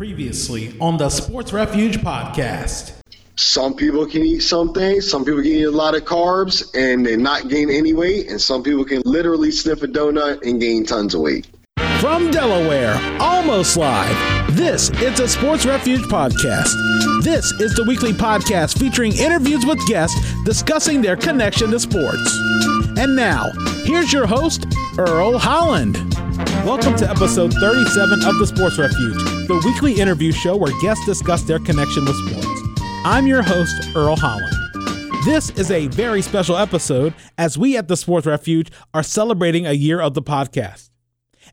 Previously on the Sports Refuge Podcast. Some people can eat some things, some people can eat a lot of carbs and then not gain any weight, and some people can literally sniff a donut and gain tons of weight. From Delaware, almost live, this is the Sports Refuge Podcast. This is the weekly podcast featuring interviews with guests discussing their connection to sports. And now, here's your host, Earl Holland. Welcome to episode 37 of the Sports Refuge, the weekly interview show where guests discuss their connection with sports. I'm your host, Earl Holland. This is a very special episode as we at the Sports Refuge are celebrating a year of the podcast.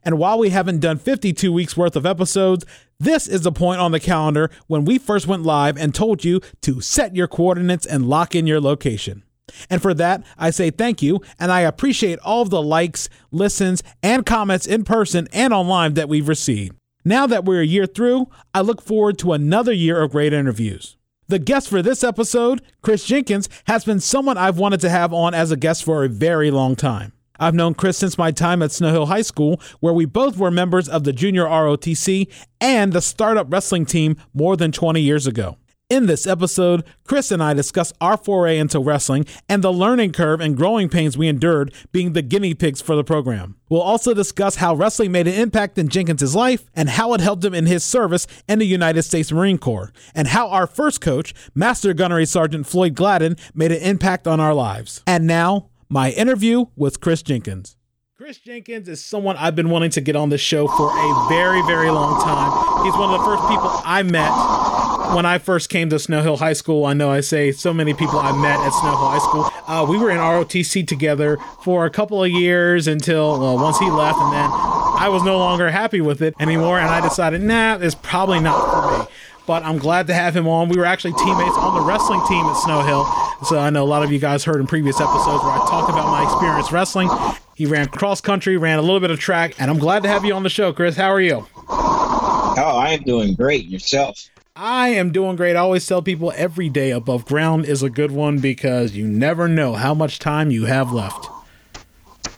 And while we haven't done 52 weeks worth of episodes, this is the point on the calendar when we first went live and told you to set your coordinates and lock in your location. And for that, I say thank you, and I appreciate all of the likes, listens, and comments in person and online that we've received. Now that we're a year through, I look forward to another year of great interviews. The guest for this episode, Chris Jenkins, has been someone I've wanted to have on as a guest for a very long time. I've known Chris since my time at Snow Hill High School, where we both were members of the Junior ROTC and the startup wrestling team more than 20 years ago. In this episode, Chris and I discuss our foray into wrestling and the learning curve and growing pains we endured being the guinea pigs for the program. We'll also discuss how wrestling made an impact in Jenkins' life and how it helped him in his service in the United States Marine Corps, and how our first coach, Master Gunnery Sergeant Floyd Gladden, made an impact on our lives. And now, my interview with Chris Jenkins. Chris Jenkins is someone I've been wanting to get on this show for a very, very long time. He's one of the first people I met when I first came to Snow Hill High School. I know I say so many people I met at Snow Hill High School. We were in ROTC together for a couple of years until once he left, and then I was no longer happy with it anymore, and I decided, it's probably not for me. But I'm glad to have him on. We were actually teammates on the wrestling team at Snow Hill. So I know a lot of you guys heard in previous episodes where I talked about my experience wrestling. He ran cross country, ran a little bit of track, and I'm glad to have you on the show, Chris. How are you? Oh, I am doing great. Yourself? I am doing great. I always tell people every day above ground is a good one because you never know how much time you have left.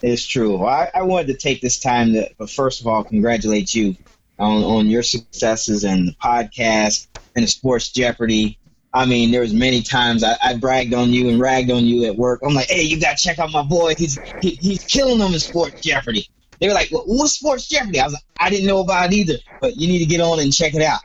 It's true. I wanted to take this time to, but first of all, congratulate you on your successes and the podcast and the Sports Jeopardy. I mean, there was many times I bragged on you and ragged on you at work. I'm like, hey, you got to check out my boy. He's killing them in Sports Jeopardy. They were like, well, what's Sports Jeopardy? I was like, I didn't know about it either, but you need to get on and check it out.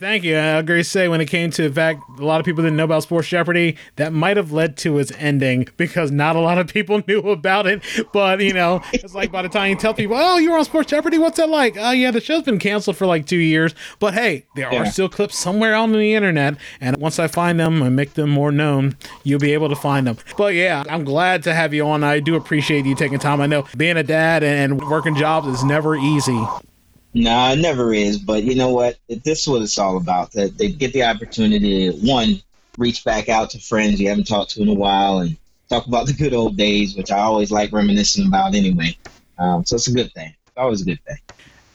Thank you. I agree to say when it came to the fact a lot of people didn't know about Sports Jeopardy, that might have led to its ending because not a lot of people knew about it. But, it's like by the time you tell people, oh, you were on Sports Jeopardy, what's that like? Oh, yeah, the show's been canceled for like 2 years. But, hey, there are still clips somewhere on the internet. And once I find them and make them more known, you'll be able to find them. But, yeah, I'm glad to have you on. I do appreciate you taking time. I know being a dad and working jobs is never easy. Nah, it never is, but you know what? This is what it's all about, that they get the opportunity to, one, reach back out to friends you haven't talked to in a while and talk about the good old days, which I always like reminiscing about anyway. So it's a good thing. It's always a good thing.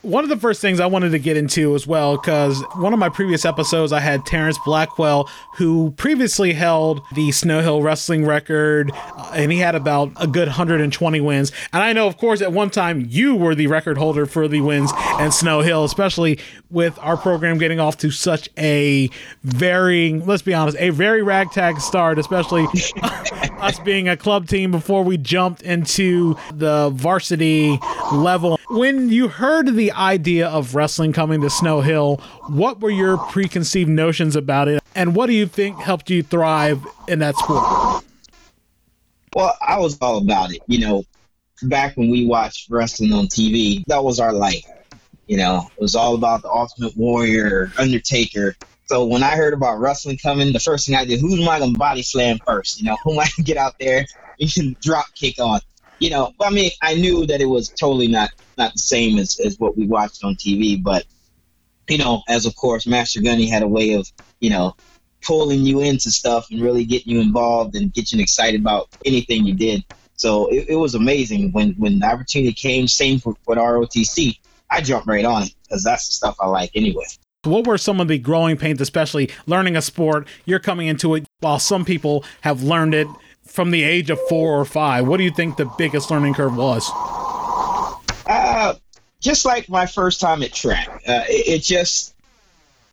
One of the first things I wanted to get into as well, because one of my previous episodes, I had Terrence Blackwell, who previously held the Snow Hill wrestling record, and he had about a good 120 wins. And I know, of course, at one time you were the record holder for the wins at Snow Hill, especially with our program getting off to such a very ragtag start, especially us being a club team before we jumped into the varsity level. When you heard the idea of wrestling coming to Snow Hill, what were your preconceived notions about it, and what do you think helped you thrive in that sport? Well, I was all about it. Back when we watched wrestling on TV, that was our life. It was all about the Ultimate Warrior, Undertaker. So when I heard about wrestling coming, the first thing I did, who am I going to body slam first? Who am I going to get out there and drop kick on? I knew that it was totally not the same as what we watched on TV, but, as of course, Master Gunny had a way of, pulling you into stuff and really getting you involved and getting excited about anything you did. So it was amazing when the opportunity came, same with ROTC, I jumped right on it because that's the stuff I like anyway. What were some of the growing pains, especially learning a sport? You're coming into it while some people have learned it from the age of 4 or 5. What do you think the biggest learning curve was? Just like my first time at track, it just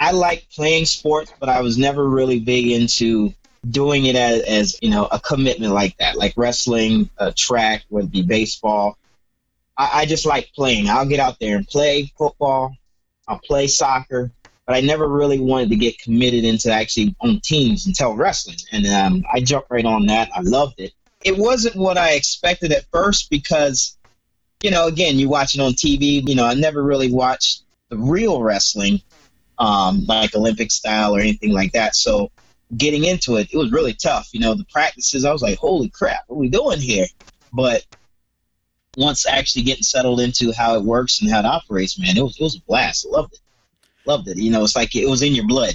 I like playing sports, but I was never really big into doing it as you know, a commitment like that, like wrestling, track, whether it be baseball. I just like playing. I'll get out there and play football. I'll play soccer, but I never really wanted to get committed into actually on teams until wrestling. And I jumped right on that. I loved it. It wasn't what I expected at first because, you know, again, you watch it on TV. You know, I never really watched the real wrestling, like Olympic style or anything like that. So getting into it, it was really tough. You know, the practices, I was like, holy crap, what are we doing here? But once actually getting settled into how it works and how it operates, man, it was a blast. I loved it. Loved it. You know, it's like it was in your blood.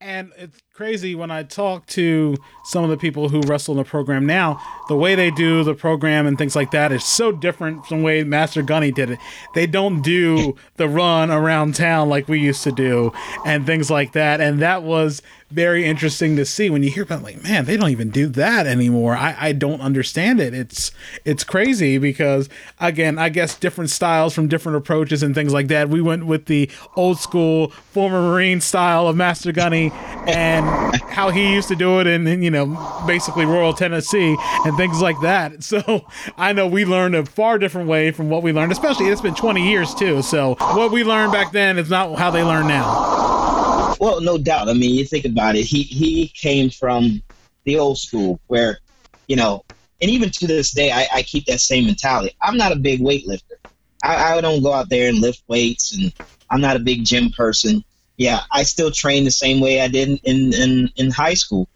And it's crazy when I talk to some of the people who wrestle in the program now, the way they do the program and things like that is so different from the way Master Gunny did it. They don't do the run around town like we used to do and things like that. And that was very interesting to see when you hear about, like, man, they don't even do that anymore. I don't understand it. It's crazy because, again, I guess different styles from different approaches and things like that. We went with the old school former Marine style of Master Gunny and how he used to do it in, you know, basically rural Tennessee and things like that. So I know we learned a far different way from what we learned, especially it's been 20 years too. So what we learned back then is not how they learn now. Well, no doubt. I mean, you think about it. He came from the old school where, you know, and even to this day, I keep that same mentality. I'm not a big weightlifter. I don't go out there and lift weights, and I'm not a big gym person. Yeah, I still train the same way I did in high school.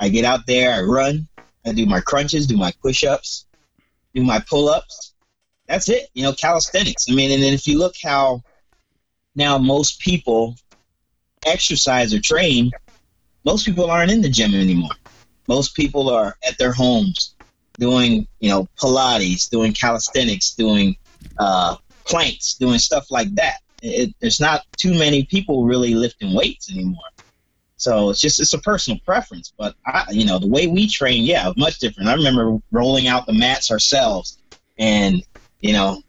I get out there, I run, I do my crunches, do my push-ups, do my pull-ups. That's it, you know, calisthenics. I mean, and then if you look how now most people exercise or train, most people aren't in the gym anymore. Most people are at their homes doing, you know, Pilates, doing calisthenics, doing planks, doing stuff like that. There's not too many people really lifting weights anymore. So it's a personal preference. But, you know, the way we train, yeah, much different. I remember rolling out the mats ourselves and, you know,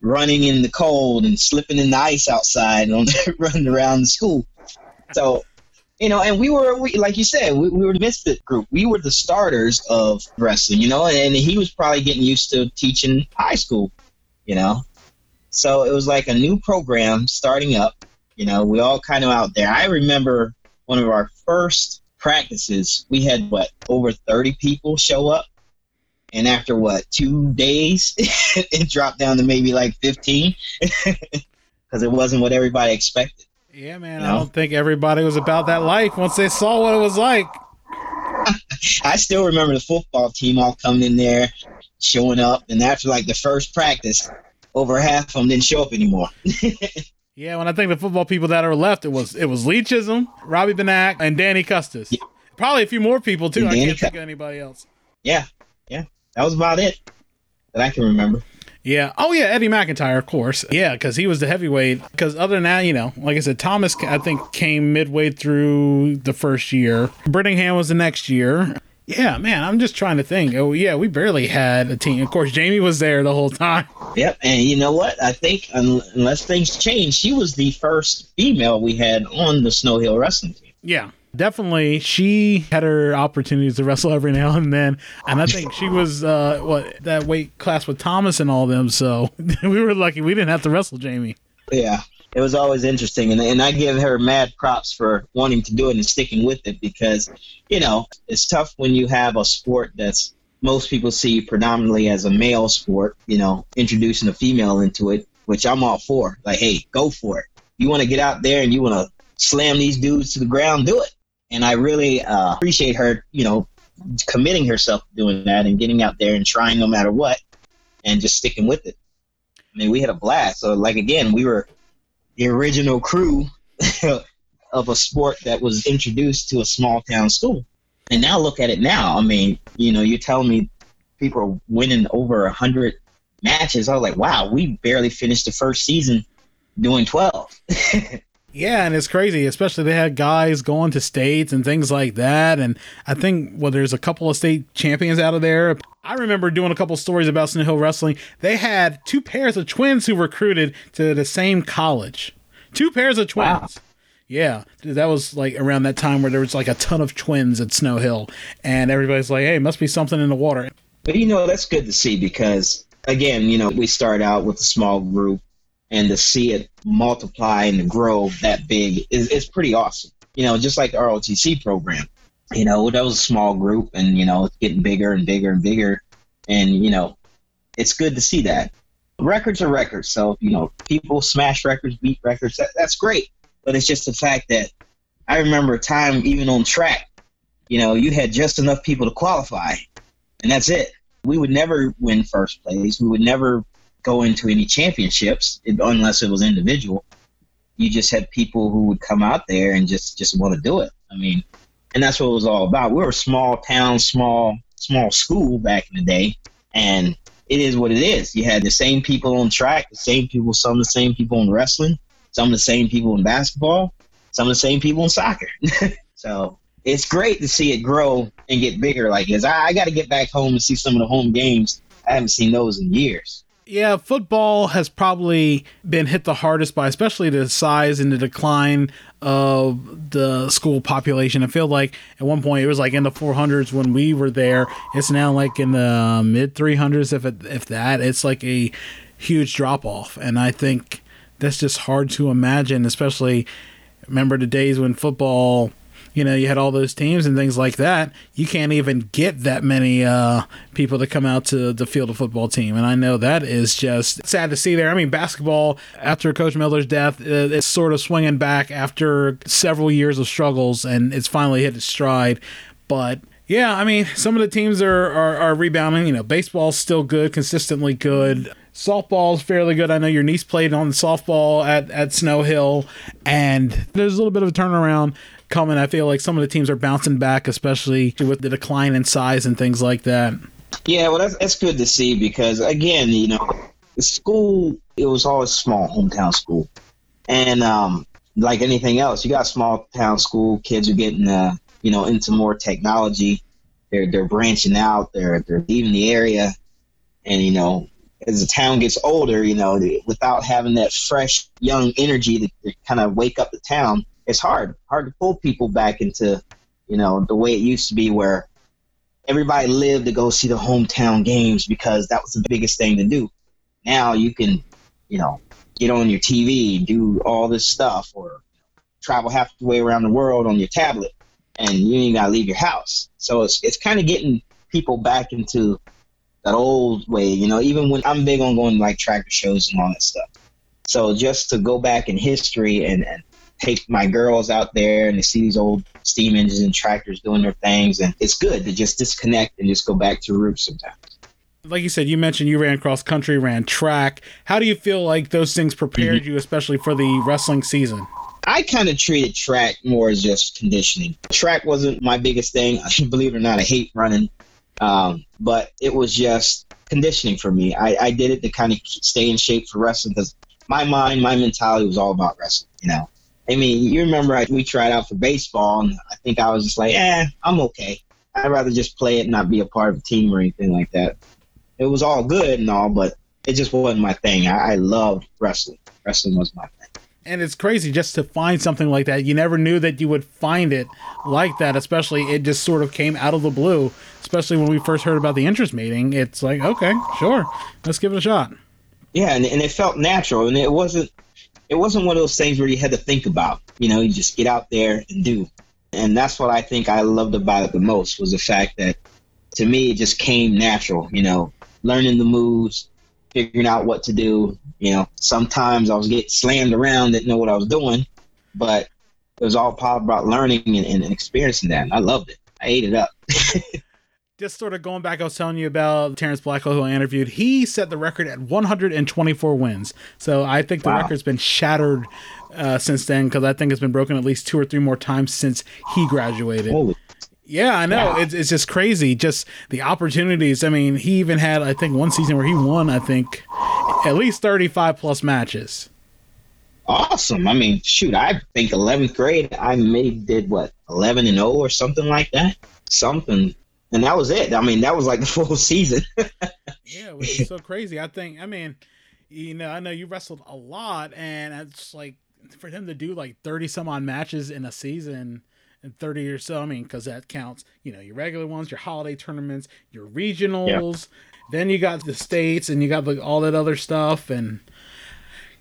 running in the cold and slipping in the ice outside and running around the school. So, you know, and we were like you said, we were the misfit group. We were the starters of wrestling, you know, and he was probably getting used to teaching high school, you know. So it was like a new program starting up. You know, we all kind of out there. I remember one of our first practices, we had, over 30 people show up. And after, 2 days, it dropped down to maybe like 15 because it wasn't what everybody expected. Yeah, man, you know? I don't think everybody was about that life once they saw what it was like. I still remember the football team all coming in there, showing up. And after like the first practice, over half of them didn't show up anymore. Yeah, when I think the football people that are left, it was Lee Chisholm, Robbie Benac, and Danny Custis. Yeah. Probably a few more people, too. I can't think of anybody else. Yeah. That was about it that I can remember. Yeah. Oh, yeah, Eddie McIntyre, of course. Yeah, because he was the heavyweight. Because other than that, you know, like I said, Thomas, I think, came midway through the first year. Brittingham was the next year. Yeah, man, I'm just trying to think. Oh, yeah, we barely had a team. Of course, Jamie was there the whole time. Yep, and you know what? I think unless things change, she was the first female we had on the Snow Hill wrestling team. Yeah, definitely. She had her opportunities to wrestle every now and then, and I think she was that weight class with Thomas and all them, so we were lucky we didn't have to wrestle Jamie. Yeah, it was always interesting, and I give her mad props for wanting to do it and sticking with it because, you know, it's tough when you have a sport that's most people see predominantly as a male sport, you know, introducing a female into it, which I'm all for. Like, hey, go for it. You want to get out there and you want to slam these dudes to the ground, do it. And I really appreciate her, you know, committing herself to doing that and getting out there and trying no matter what and just sticking with it. I mean, we had a blast. So, like, again, we were the original crew of a sport that was introduced to a small town school. And now look at it now. I mean, you know, you tell me people are winning over 100 matches. I was like, wow, we barely finished the first season doing 12. Yeah, and it's crazy, especially they had guys going to states and things like that. And I think, there's a couple of state champions out of there. I remember doing a couple stories about Snow Hill Wrestling. They had 2 pairs of twins who recruited to the same college Two pairs of twins. Wow. Yeah, that was like around that time where there was like a ton of twins at Snow Hill, and everybody's like, hey, must be something in the water. But, you know, that's good to see because, again, you know, we start out with a small group, and to see it multiply and grow that big is pretty awesome. You know, just like the ROTC program, you know, that was a small group, and, you know, it's getting bigger and bigger and bigger. And, you know, it's good to see that. Records are records. So, you know, people smash records, beat records. That's great. But it's just the fact that I remember a time even on track, you know, you had just enough people to qualify, and that's it. We would never win first place. We would never go into any championships unless it was individual. You just had people who would come out there and just want to do it. I mean, and that's what it was all about. We were a small town, small school back in the day, and it is what it is. You had the same people on track, the same people, some of the same people in wrestling, some of the same people in basketball, some of the same people in soccer. So it's great to see it grow and get bigger like this. I got to get back home and see some of the home games. I haven't seen those in years. Yeah, football has probably been hit the hardest by especially the size and the decline of the school population. I feel like at one point it was like in the 400s when we were there. It's now like in the mid 300s, if that. It's like a huge drop off, and I think that's just hard to imagine. Especially remember the days when football, you know, you had all those teams and things like that. You can't even get that many people to come out to the field of football team. And I know that is just sad to see there. I mean, basketball, after Coach Miller's death, it's sort of swinging back after several years of struggles, and it's finally hit its stride. But yeah, I mean, some of the teams are rebounding. You know, baseball's still good, consistently good. Softball's fairly good. I know your niece played on softball at Snow Hill, and there's a little bit of a turnaround coming. I feel like some of the teams are bouncing back, especially with the decline in size and things like that. Yeah, well, that's good to see because, again, you know, the school, it was always small, hometown school. And like anything else, you got small town school, kids are getting, you know, into more technology. They're branching out. They're leaving the area. And, you know, as the town gets older, you know, without having that fresh, young energy to kind of wake up the town, it's hard to pull people back into, you know, the way it used to be where everybody lived to go see the hometown games because that was the biggest thing to do. Now you can, you know, get on your TV, do all this stuff, or travel half the way around the world on your tablet, and you ain't got to leave your house. So it's kind of getting people back into that old way, you know, even when I'm big on going to like tractor shows and all that stuff. So just to go back in history and take my girls out there and to see these old steam engines and tractors doing their things. And it's good to just disconnect and just go back to roots sometimes. Like you said, you mentioned you ran cross country, ran track. How do you feel like those things prepared you, especially for the wrestling season? I kind of treated track more as just conditioning. Track wasn't my biggest thing. Believe it or not, I hate running. But it was just conditioning for me. I did it to kind of stay in shape for wrestling because my mentality was all about wrestling, you know. I mean, you remember we tried out for baseball, and I think I was just like, I'm okay. I'd rather just play it and not be a part of a team or anything like that. It was all good and all, but it just wasn't my thing. I loved wrestling. Wrestling was my thing. And it's crazy just to find something like that. You never knew that you would find it like that, especially it just sort of came out of the blue, especially when we first heard about the interest meeting. It's like, okay, sure, let's give it a shot. Yeah, and it felt natural, and it wasn't one of those things where you had to think about. You know, you just get out there and do. And that's what I think I loved about it the most was the fact that, to me, it just came natural, you know, learning the moves, figuring out what to do. You know, sometimes I was getting slammed around, didn't know what I was doing, but it was all about learning and experiencing that. And I loved it. I ate it up. Just sort of going back, I was telling you about Terrence Blackwell, who I interviewed. He set the record at 124 wins. So I think the record's been shattered since then, because I think it's been broken at least two or three more times since he graduated. Holy. Yeah, I know. Wow. It's just crazy. Just the opportunities. I mean, he even had, I think, one season where he won, I think, at least 35 plus matches. Awesome. I mean, shoot, I think 11th grade, I maybe did, 11-0 or something like that? Something. And that was it. I mean, that was like the full season. Yeah, it was so crazy. I think, I mean, you know, I know you wrestled a lot, and it's like for them to do like 30 some odd matches in a season, and 30 or so, I mean, because that counts, you know, your regular ones, your holiday tournaments, your regionals, then you got the states, and you got like all that other stuff. And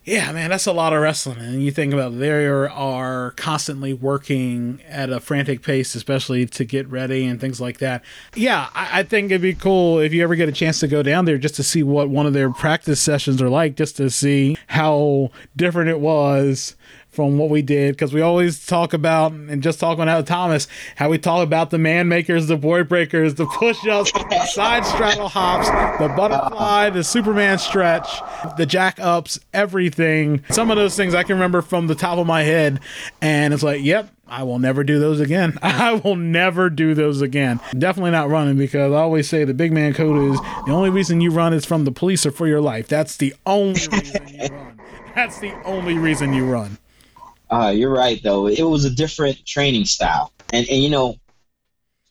yeah, man, that's a lot of wrestling. And you think about, they are constantly working at a frantic pace, especially to get ready and things like that. Yeah, I think it'd be cool if you ever get a chance to go down there just to see what one of their practice sessions are like, just to see how different it was from what we did. Because we always talk about, and just talking out of Thomas, how we talk about the man makers, the board breakers, the push-ups, the side straddle hops, the butterfly, the Superman stretch, the jack-ups, everything. Some of those things I can remember from the top of my head, and it's like, yep, I will never do those again. I will never do those again. Definitely not running, because I always say the big man code is the only reason you run is from the police or for your life. That's the only reason you run. That's the only reason you run. You're right, though. It was a different training style. And you know,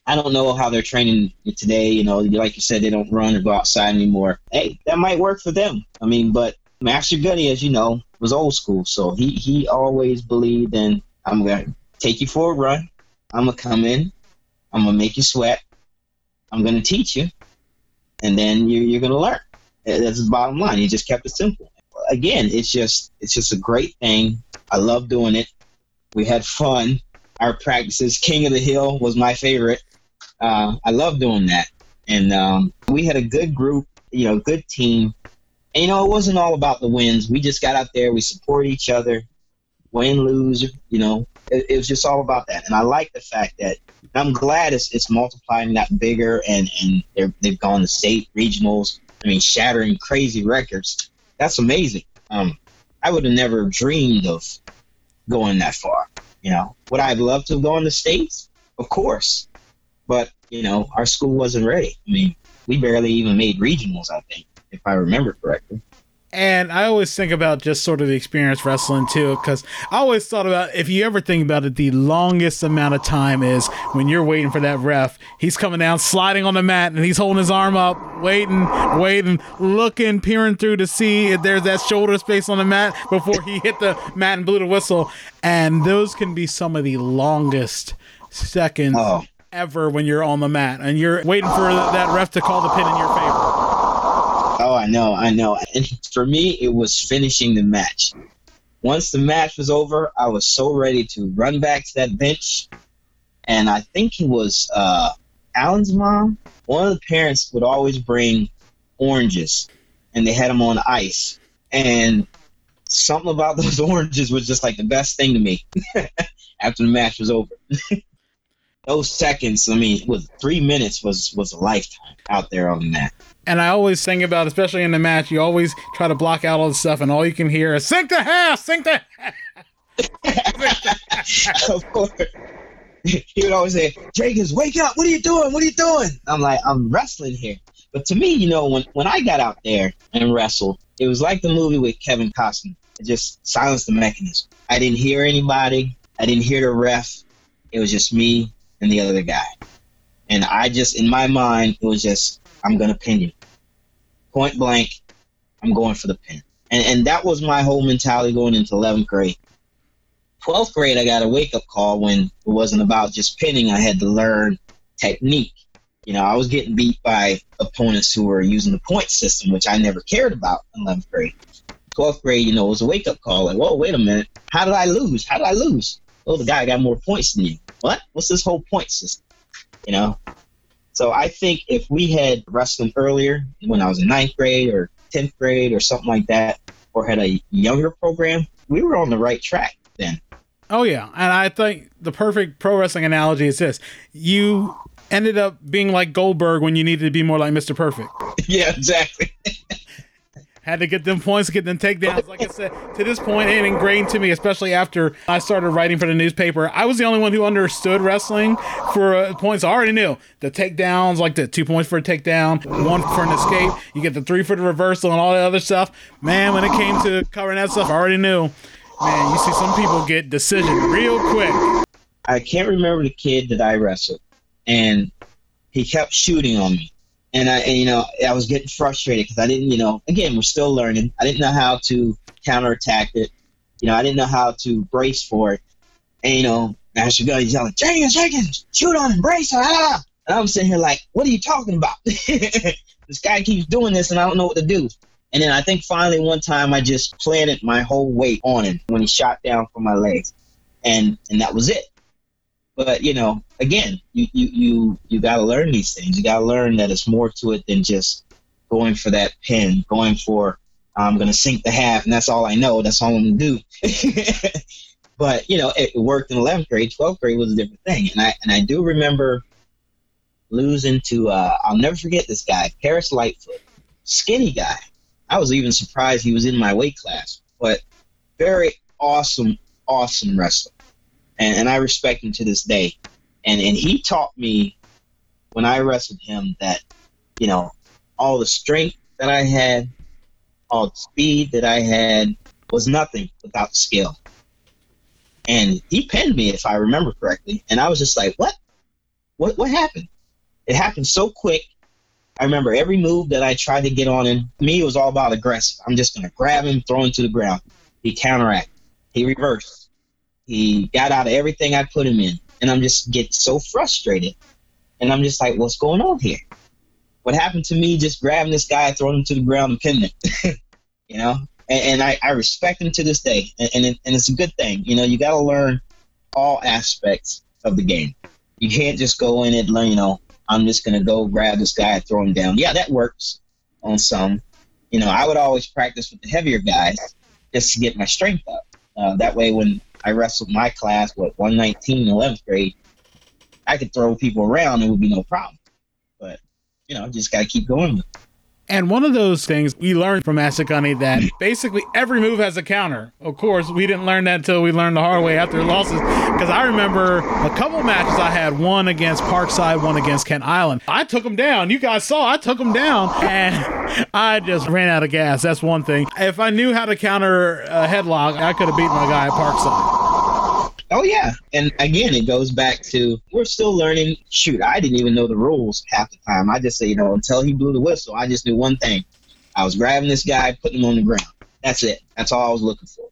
I don't know how they're training today. You know, like you said, they don't run or go outside anymore. Hey, that might work for them. I mean, but Master Gunny, as you know, was old school. So he always believed in, I'm going to take you for a run. I'm going to come in. I'm going to make you sweat. I'm going to teach you. And then you're going to learn. That's the bottom line. He just kept it simple. Again, it's just a great thing. I love doing it. We had fun. Our practices, King of the Hill was my favorite. I love doing that. And we had a good group, you know, good team. And, you know, it wasn't all about the wins. We just got out there. We supported each other, win, lose, you know. It was just all about that. And I like the fact that I'm glad it's multiplying, that bigger, and they've gone to state regionals. I mean, shattering crazy records. That's amazing. I would have never dreamed of going that far. You know, would I have loved to have gone to states? Of course. But, you know, our school wasn't ready. I mean, we barely even made regionals, I think, if I remember correctly. And I always think about just sort of the experience wrestling, too, because I always thought about, if you ever think about it, the longest amount of time is when you're waiting for that ref. He's coming down, sliding on the mat, and he's holding his arm up, waiting, looking, peering through to see if there's that shoulder space on the mat before he hit the mat and blew the whistle. And those can be some of the longest seconds ever when you're on the mat, and you're waiting for that ref to call the pin in your favor. Oh, I know. And for me, it was finishing the match. Once the match was over, I was so ready to run back to that bench. And I think it was Alan's mom. One of the parents would always bring oranges, and they had them on ice. And something about those oranges was just like the best thing to me after the match was over. Those seconds, I mean, with 3 minutes was a lifetime out there on the mat. And I always think about, especially in the match, you always try to block out all the stuff, and all you can hear is, sink the half, sink the half. Of course. He would always say, Jenkins, wake up. What are you doing? What are you doing? I'm like, I'm wrestling here. But to me, you know, when I got out there and wrestled, it was like the movie with Kevin Costner. It just silenced the mechanism. I didn't hear anybody. I didn't hear the ref. It was just me and the other guy. And I just, in my mind, it was just, I'm going to pin you. Point blank, I'm going for the pin. And that was my whole mentality going into 11th grade. 12th grade, I got a wake-up call when it wasn't about just pinning. I had to learn technique. You know, I was getting beat by opponents who were using the point system, which I never cared about in 11th grade. 12th grade, you know, it was a wake-up call. Like, whoa, wait a minute. How did I lose? How did I lose? Oh, the guy got more points than you. What? What's this whole point system? You know? So I think if we had wrestling earlier, when I was in 9th grade or 10th grade or something like that, or had a younger program, we were on the right track then. Oh, yeah. And I think the perfect pro wrestling analogy is this. You ended up being like Goldberg when you needed to be more like Mr. Perfect. Yeah, exactly. Had to get them points, get them takedowns. Like I said, to this point, it ingrained to me, especially after I started writing for the newspaper. I was the only one who understood wrestling for points. I already knew the takedowns, like the 2 points for a takedown, 1 for an escape. You get the 3 for the reversal and all the other stuff. Man, when it came to covering that stuff, I already knew. Man, you see some people get decision real quick. I can't remember the kid that I wrestled, and he kept shooting on me. And you know, I was getting frustrated because I didn't, you know, again, we're still learning. I didn't know how to counterattack it. You know, I didn't know how to brace for it. And, you know, Master Gunnery's yelling, Jenkins, Jenkins, shoot on him, brace her, ah! And I'm sitting here like, what are you talking about? This guy keeps doing this, and I don't know what to do. And then I think finally one time I just planted my whole weight on him when he shot down from my legs. And that was it. But, you know, again, you got to learn these things. You got to learn that it's more to it than just going for that pin, going for I'm going to sink the half, and that's all I know. That's all I'm going to do. But, you know, it worked in 11th grade. 12th grade was a different thing. And I do remember losing to, I'll never forget this guy, Paris Lightfoot, skinny guy. I was even surprised he was in my weight class, but very awesome, awesome wrestler. And I respect him to this day. And he taught me when I wrestled him that, you know, all the strength that I had, all the speed that I had was nothing without skill. And he pinned me, if I remember correctly. And I was just like, what? What happened? It happened so quick. I remember every move that I tried to get on him, to me, it was all about aggressive. I'm just going to grab him, throw him to the ground. He counteracted. He reversed. He got out of everything I put him in. And I'm just get so frustrated. And I'm just like, what's going on here? What happened to me just grabbing this guy, throwing him to the ground and pinning him? You know? And I respect him to this day. And it's a good thing. You know, you got to learn all aspects of the game. You can't just go in and learn, you know, I'm just going to go grab this guy and throw him down. Yeah, that works on some. You know, I would always practice with the heavier guys just to get my strength up. That way when I wrestled my class, 119 in 11th grade, I could throw people around. It would be no problem. But, you know, just got to keep going with it. And one of those things we learned from Master Gunnery that basically every move has a counter. Of course, we didn't learn that until we learned the hard way after losses. Because I remember a couple matches I had, one against Parkside, one against Kent Island. I took him down. You guys saw I took him down. And I just ran out of gas. That's one thing. If I knew how to counter a headlock, I could have beaten my guy at Parkside. Oh, yeah. And again, it goes back to we're still learning. Shoot, I didn't even know the rules half the time. I just say, you know, until he blew the whistle, I just knew one thing. I was grabbing this guy, putting him on the ground. That's it. That's all I was looking for.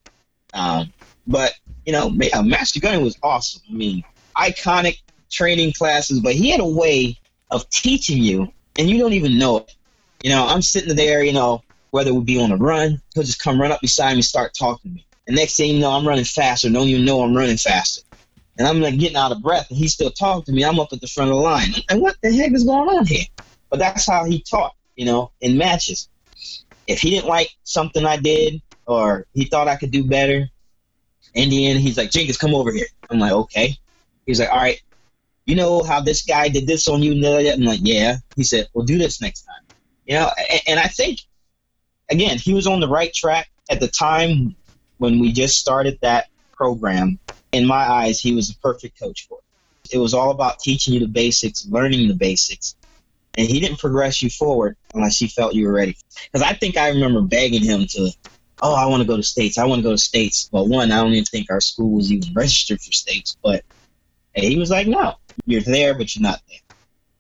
But, you know, Master Gunnery was awesome. I mean, iconic training classes, but he had a way of teaching you, and you don't even know it. You know, I'm sitting there, you know, whether it would be on a run, he'll just come run up beside me and start talking to me. And next thing you know, I'm running faster. Don't even know I'm running faster. And I'm like getting out of breath, and he's still talking to me. I'm up at the front of the line. And what the heck is going on here? But that's how he taught, you know, in matches. If he didn't like something I did or he thought I could do better, in the end, he's like, Jenkins, come over here. I'm like, okay. He's like, all right, you know how this guy did this on you? I'm like, yeah. He said, we'll do this next time. You know, and I think, again, he was on the right track at the time when we just started that program. In my eyes, he was the perfect coach for it. It was all about teaching you the basics, learning the basics. And he didn't progress you forward unless he felt you were ready. Because I think I remember begging him to, oh, I want to go to States. I want to go to States. Well, one, I don't even think our school was even registered for States. But he was like, no, you're there, but you're not there.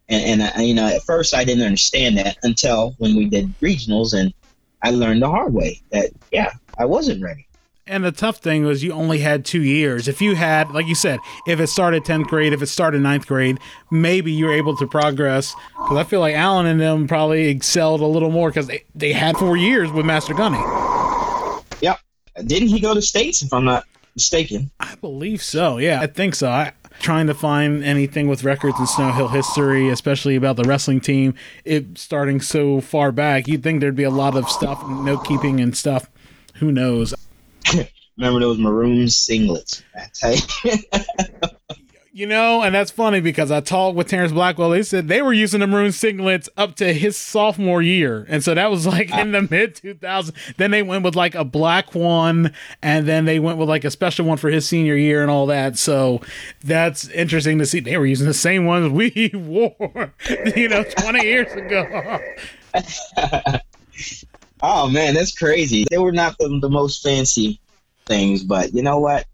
And I, you know, at first I didn't understand that until when we did regionals, and I learned the hard way that, yeah, I wasn't ready. And the tough thing was you only had 2 years. If you had, like you said, if it started 10th grade, if it started 9th grade, maybe you were able to progress. Because I feel like Alan and them probably excelled a little more because they had 4 years with Master Gunnery. Yep. Didn't he go to States, if I'm not mistaken? I believe so, yeah. I think so. Trying to find anything with records in Snow Hill history, especially about the wrestling team, it starting so far back, you'd think there'd be a lot of stuff, note keeping and stuff. Who knows? Remember those maroon singlets? You know, and that's funny because I talked with Terrence Blackwell. They said they were using the maroon singlets up to his sophomore year. And so that was like in the mid-2000s. Then they went with like a black one, and then they went with like a special one for his senior year and all that. So that's interesting to see. They were using the same ones we wore, you know, 20 years ago. Oh, man, that's crazy. They were not the most fancy things, but you know what?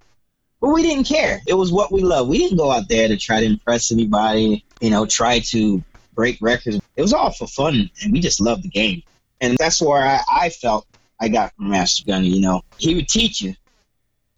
But we didn't care. It was what we loved. We didn't go out there to try to impress anybody, you know, try to break records. It was all for fun, and we just loved the game. And that's where I felt I got from Master Gunnery, you know. He would teach you,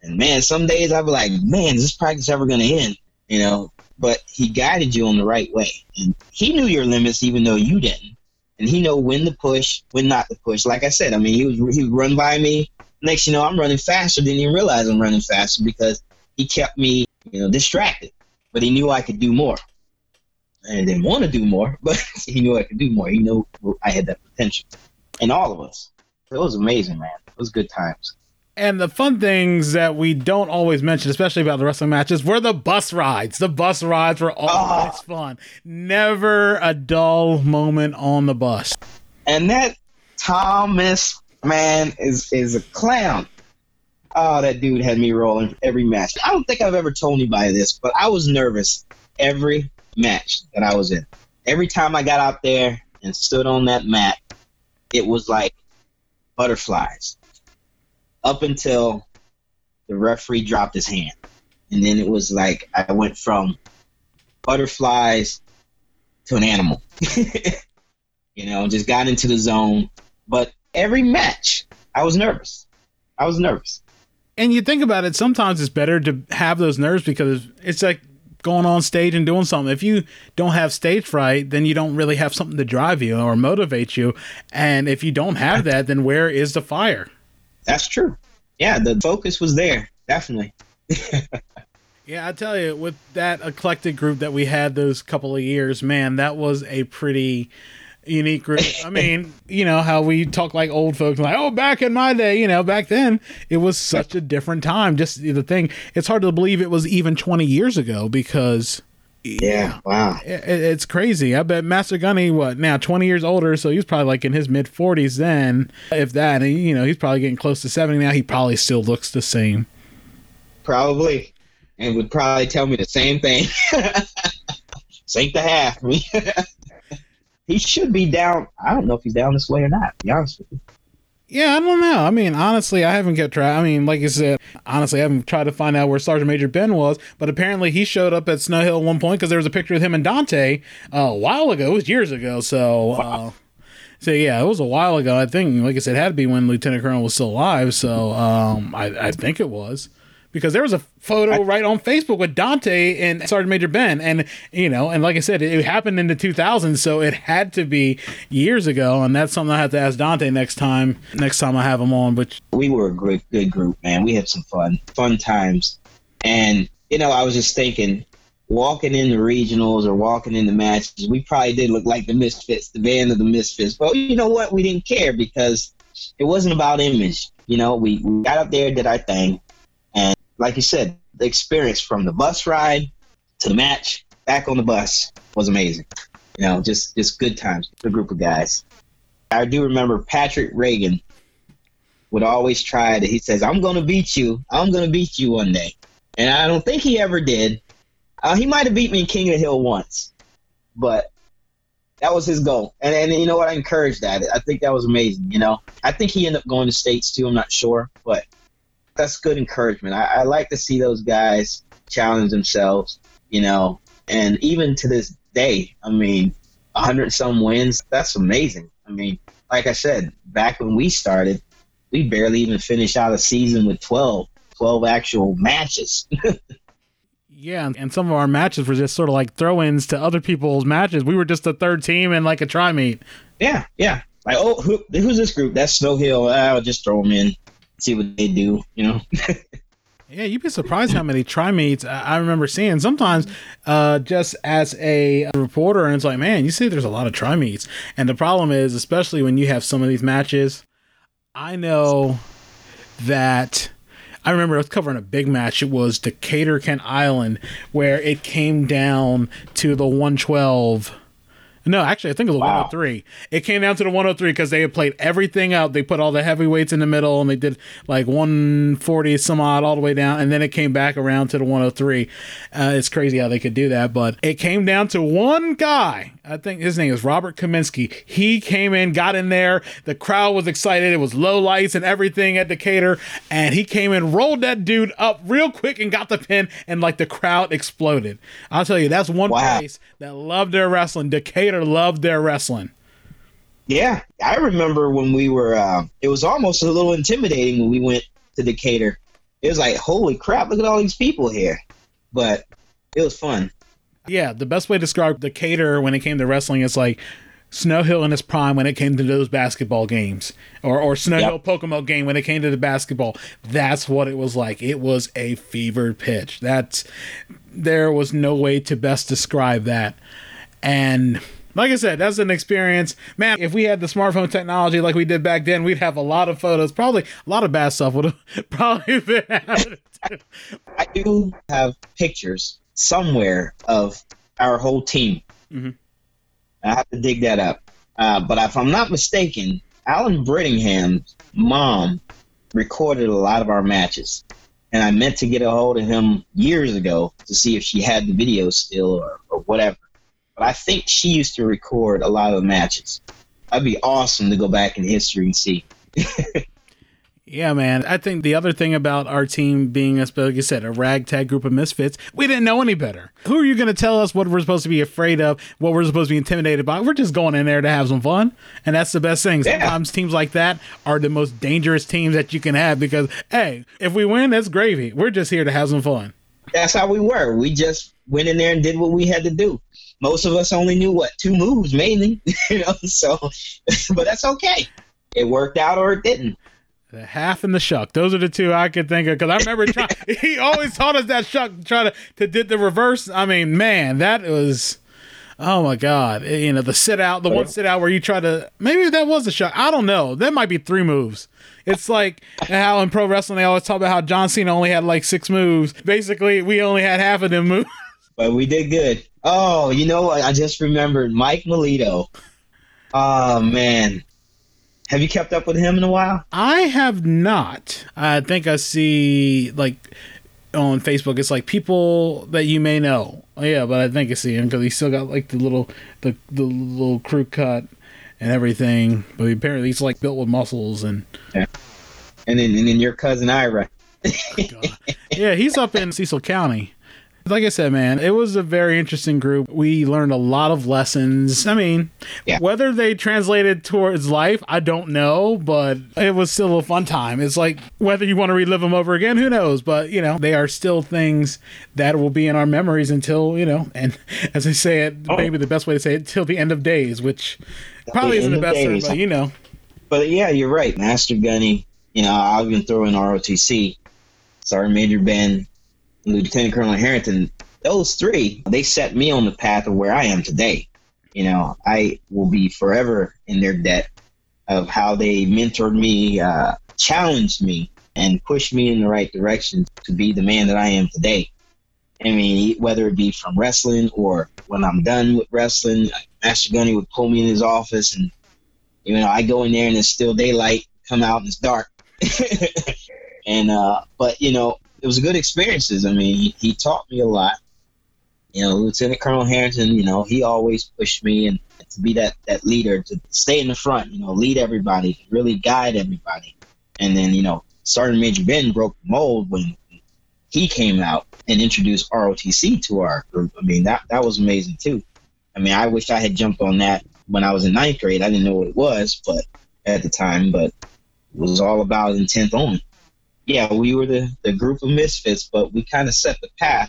And man, some days I'd be like, man, is this practice ever going to end? You know, but he guided you on the right way. And he knew your limits even though you didn't. And he know when to push, when not to push. Like I said, I mean, he would run by me. Next, you know, I'm running faster. Didn't even realize I'm running faster because he kept me, you know, distracted. But he knew I could do more. I didn't want to do more, but he knew I could do more. He knew I had that potential. And all of us. It was amazing, man. It was good times. And the fun things that we don't always mention, especially about the wrestling matches, were the bus rides. The bus rides were always fun. Never a dull moment on the bus. And that Thomas, man, is a clown. Oh, that dude had me rolling every match. I don't think I've ever told anybody this, but I was nervous every match that I was in. Every time I got out there and stood on that mat, it was like butterflies. Up until the referee dropped his hand. And then it was like I went from butterflies to an animal. You know, just got into the zone. But every match, I was nervous. And you think about it, sometimes it's better to have those nerves because it's like going on stage and doing something. If you don't have stage fright, then you don't really have something to drive you or motivate you. And if you don't have that, then where is the fire? That's true. Yeah, the focus was there, definitely. Yeah, I tell you, with that eclectic group that we had those couple of years, man, that was a pretty unique group. I mean, you know, how we talk like old folks, like, oh, back in my day, you know, back then, it was such a different time. Just the thing, it's hard to believe it was even 20 years ago because... Yeah, wow. It's crazy. I bet Master Gunny, what, now 20 years older, so he's probably like in his mid-40s then, if that. And, you know, he's probably getting close to 70 now. He probably still looks the same. Probably. And would probably tell me the same thing. Sink the half. He should be down. I don't know if he's down this way or not, to be honest with you. Yeah, I don't know. I mean, honestly, I haven't kept track. I mean, like I said, honestly, I haven't tried to find out where Sergeant Major Ben was, but apparently he showed up at Snow Hill at one point because there was a picture of him and Dante a while ago. It was years ago. So yeah, it was a while ago. I think, like I said, it had to be when Lieutenant Colonel was still alive. So I think it was because there was a photo right on Facebook with Dante and Sergeant Major Ben. And, you know, and like I said, it happened in the 2000s, so it had to be years ago. And that's something I have to ask Dante next time I have him on. Which we were a good group, man. We had some fun times. And, you know, I was just thinking, walking in the regionals or walking in the matches, we probably did look like the Misfits, the band of the Misfits. But you know what? We didn't care because it wasn't about image. You know, we got up there, did our thing. And like you said, the experience from the bus ride to the match, back on the bus, was amazing. You know, just good times, good group of guys. I do remember Patrick Reagan would always try to, he says, I'm going to beat you. I'm going to beat you one day. And I don't think he ever did. He might have beat me in King of the Hill once, but that was his goal. And you know what? I encouraged that. I think that was amazing, you know. I think he ended up going to states too. I'm not sure, but that's good encouragement. I like to see those guys challenge themselves, you know, and even to this day, I mean, 100-some wins, that's amazing. I mean, like I said, back when we started, we barely even finished out a season with 12 actual matches. Yeah, and some of our matches were just sort of like throw-ins to other people's matches. We were just the third team and like a tri-meet. Yeah. Like, oh, who's this group? That's Snow Hill. I'll just throw them in. See what they do, you know. Yeah, you'd be surprised how many tri-meets I remember seeing sometimes just as a reporter, and it's like, man, you see there's a lot of tri-meets. And the problem is, especially when you have some of these matches, I know that I remember I was covering a big match. It was Decatur, Kent Island, where it came down to the 112. No, actually, I think it was 103. It came down to the 103 because they had played everything out. They put all the heavyweights in the middle, and they did like 140 some odd all the way down, and then it came back around to the 103. It's crazy how they could do that, but it came down to one guy. I think his name is Robert Kaminsky. He came in, got in there. The crowd was excited. It was low lights and everything at Decatur, and he came in, rolled that dude up real quick and got the pin, and like the crowd exploded. I'll tell you, that's one place that loved their wrestling. Decatur loved their wrestling. Yeah, I remember when we were it was almost a little intimidating when we went to Decatur it was like, holy crap, look at all these people here. But it was fun. Yeah, the best way to describe Decatur when it came to wrestling is like Snow Hill in its prime when it came to those basketball games, or Snow Hill Pocomo game when it came to the basketball. That's what it was like. It was a fever pitch. There was no way to best describe that. And like I said, that's an experience. Man, if we had the smartphone technology like we did back then, we'd have a lot of photos. Probably a lot of bad stuff would have probably been happening. I do have pictures somewhere of our whole team. Mm-hmm. I have to dig that up. But if I'm not mistaken, Alan Brittingham's mom recorded a lot of our matches. And I meant to get a hold of him years ago to see if she had the video still or whatever. But I think she used to record a lot of the matches. That'd be awesome to go back in history and see. Yeah, man. I think the other thing about our team being, as like you said, a ragtag group of misfits, we didn't know any better. Who are you going to tell us what we're supposed to be afraid of, what we're supposed to be intimidated by? We're just going in there to have some fun, and that's the best thing. Sometimes teams like that are the most dangerous teams that you can have because, hey, if we win, that's gravy. We're just here to have some fun. That's how we were. We just went in there and did what we had to do. Most of us only knew, what, 2 moves mainly, but that's okay. It worked out or it didn't. The half and the shuck. Those are the two I could think of because I remember he always taught us that shuck, try to did the reverse. I mean, man, that was, oh my God. You know, the sit out, the one sit out where you try to, maybe that was a shuck. I don't know. That might be 3 moves. It's like how in pro wrestling they always talk about how John Cena only had like 6 moves. Basically, we only had half of them moves. But we did good. Oh, you know what? I just remembered Mike Melito. Oh, man. Have you kept up with him in a while? I have not. I think I see, like, on Facebook, it's like people that you may know. Yeah, but I think I see him because he still got, like, the little crew cut and everything. But apparently he's, like, built with muscles. And then your cousin Ira. Yeah, he's up in Cecil County. Like I said, man, it was a very interesting group. We learned a lot of lessons. I mean, whether they translated towards life, I don't know, but it was still a fun time. It's like whether you want to relive them over again, who knows? But, you know, they are still things that will be in our memories until, you know, and as I say it, maybe the best way to say it, till the end of days, which probably isn't the best term, but you know. But yeah, you're right. Master Gunny, you know, I've been throwing ROTC, Sergeant Major Ben, Lieutenant Colonel Harrington, those 3, they set me on the path of where I am today. You know, I will be forever in their debt of how they mentored me, challenged me, and pushed me in the right direction to be the man that I am today. I mean, whether it be from wrestling or when I'm done with wrestling, Master Gunny would pull me in his office and, you know, I go in there and it's still daylight, come out and it's dark. But, you know, it was good experiences. I mean, he taught me a lot. You know, Lieutenant Colonel Harrington, you know, he always pushed me and to be that leader, to stay in the front, you know, lead everybody, really guide everybody. And then, you know, Sergeant Major Ben broke the mold when he came out and introduced ROTC to our group. I mean, that was amazing, too. I mean, I wish I had jumped on that when I was in 9th grade. I didn't know what it was but at the time, but it was all about intent only. Yeah, we were the group of misfits, but we kind of set the path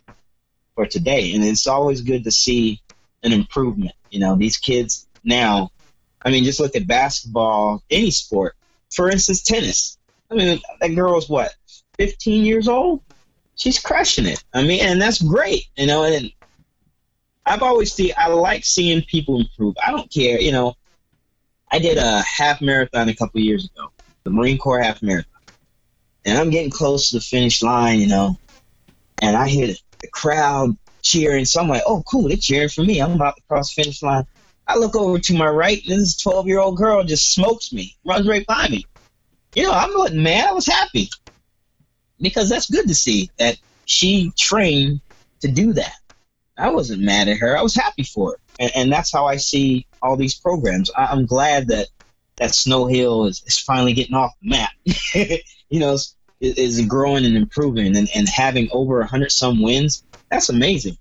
for today. And it's always good to see an improvement. You know, these kids now, I mean, just look at basketball, any sport. For instance, tennis. I mean, that girl's, 15 years old? She's crushing it. I mean, and that's great. You know, and I like seeing people improve. I don't care. You know, I did a half marathon a couple years ago, the Marine Corps Half Marathon. And I'm getting close to the finish line, you know, and I hear the crowd cheering. So I'm like, oh, cool, they're cheering for me. I'm about to cross the finish line. I look over to my right, and this 12-year-old girl just smokes me, runs right by me. You know, I'm not mad. I was happy because that's good to see that she trained to do that. I wasn't mad at her. I was happy for it. And that's how I see all these programs. I'm glad that Snow Hill is finally getting off the map. You know, is growing and improving and having over 100 some wins. That's amazing.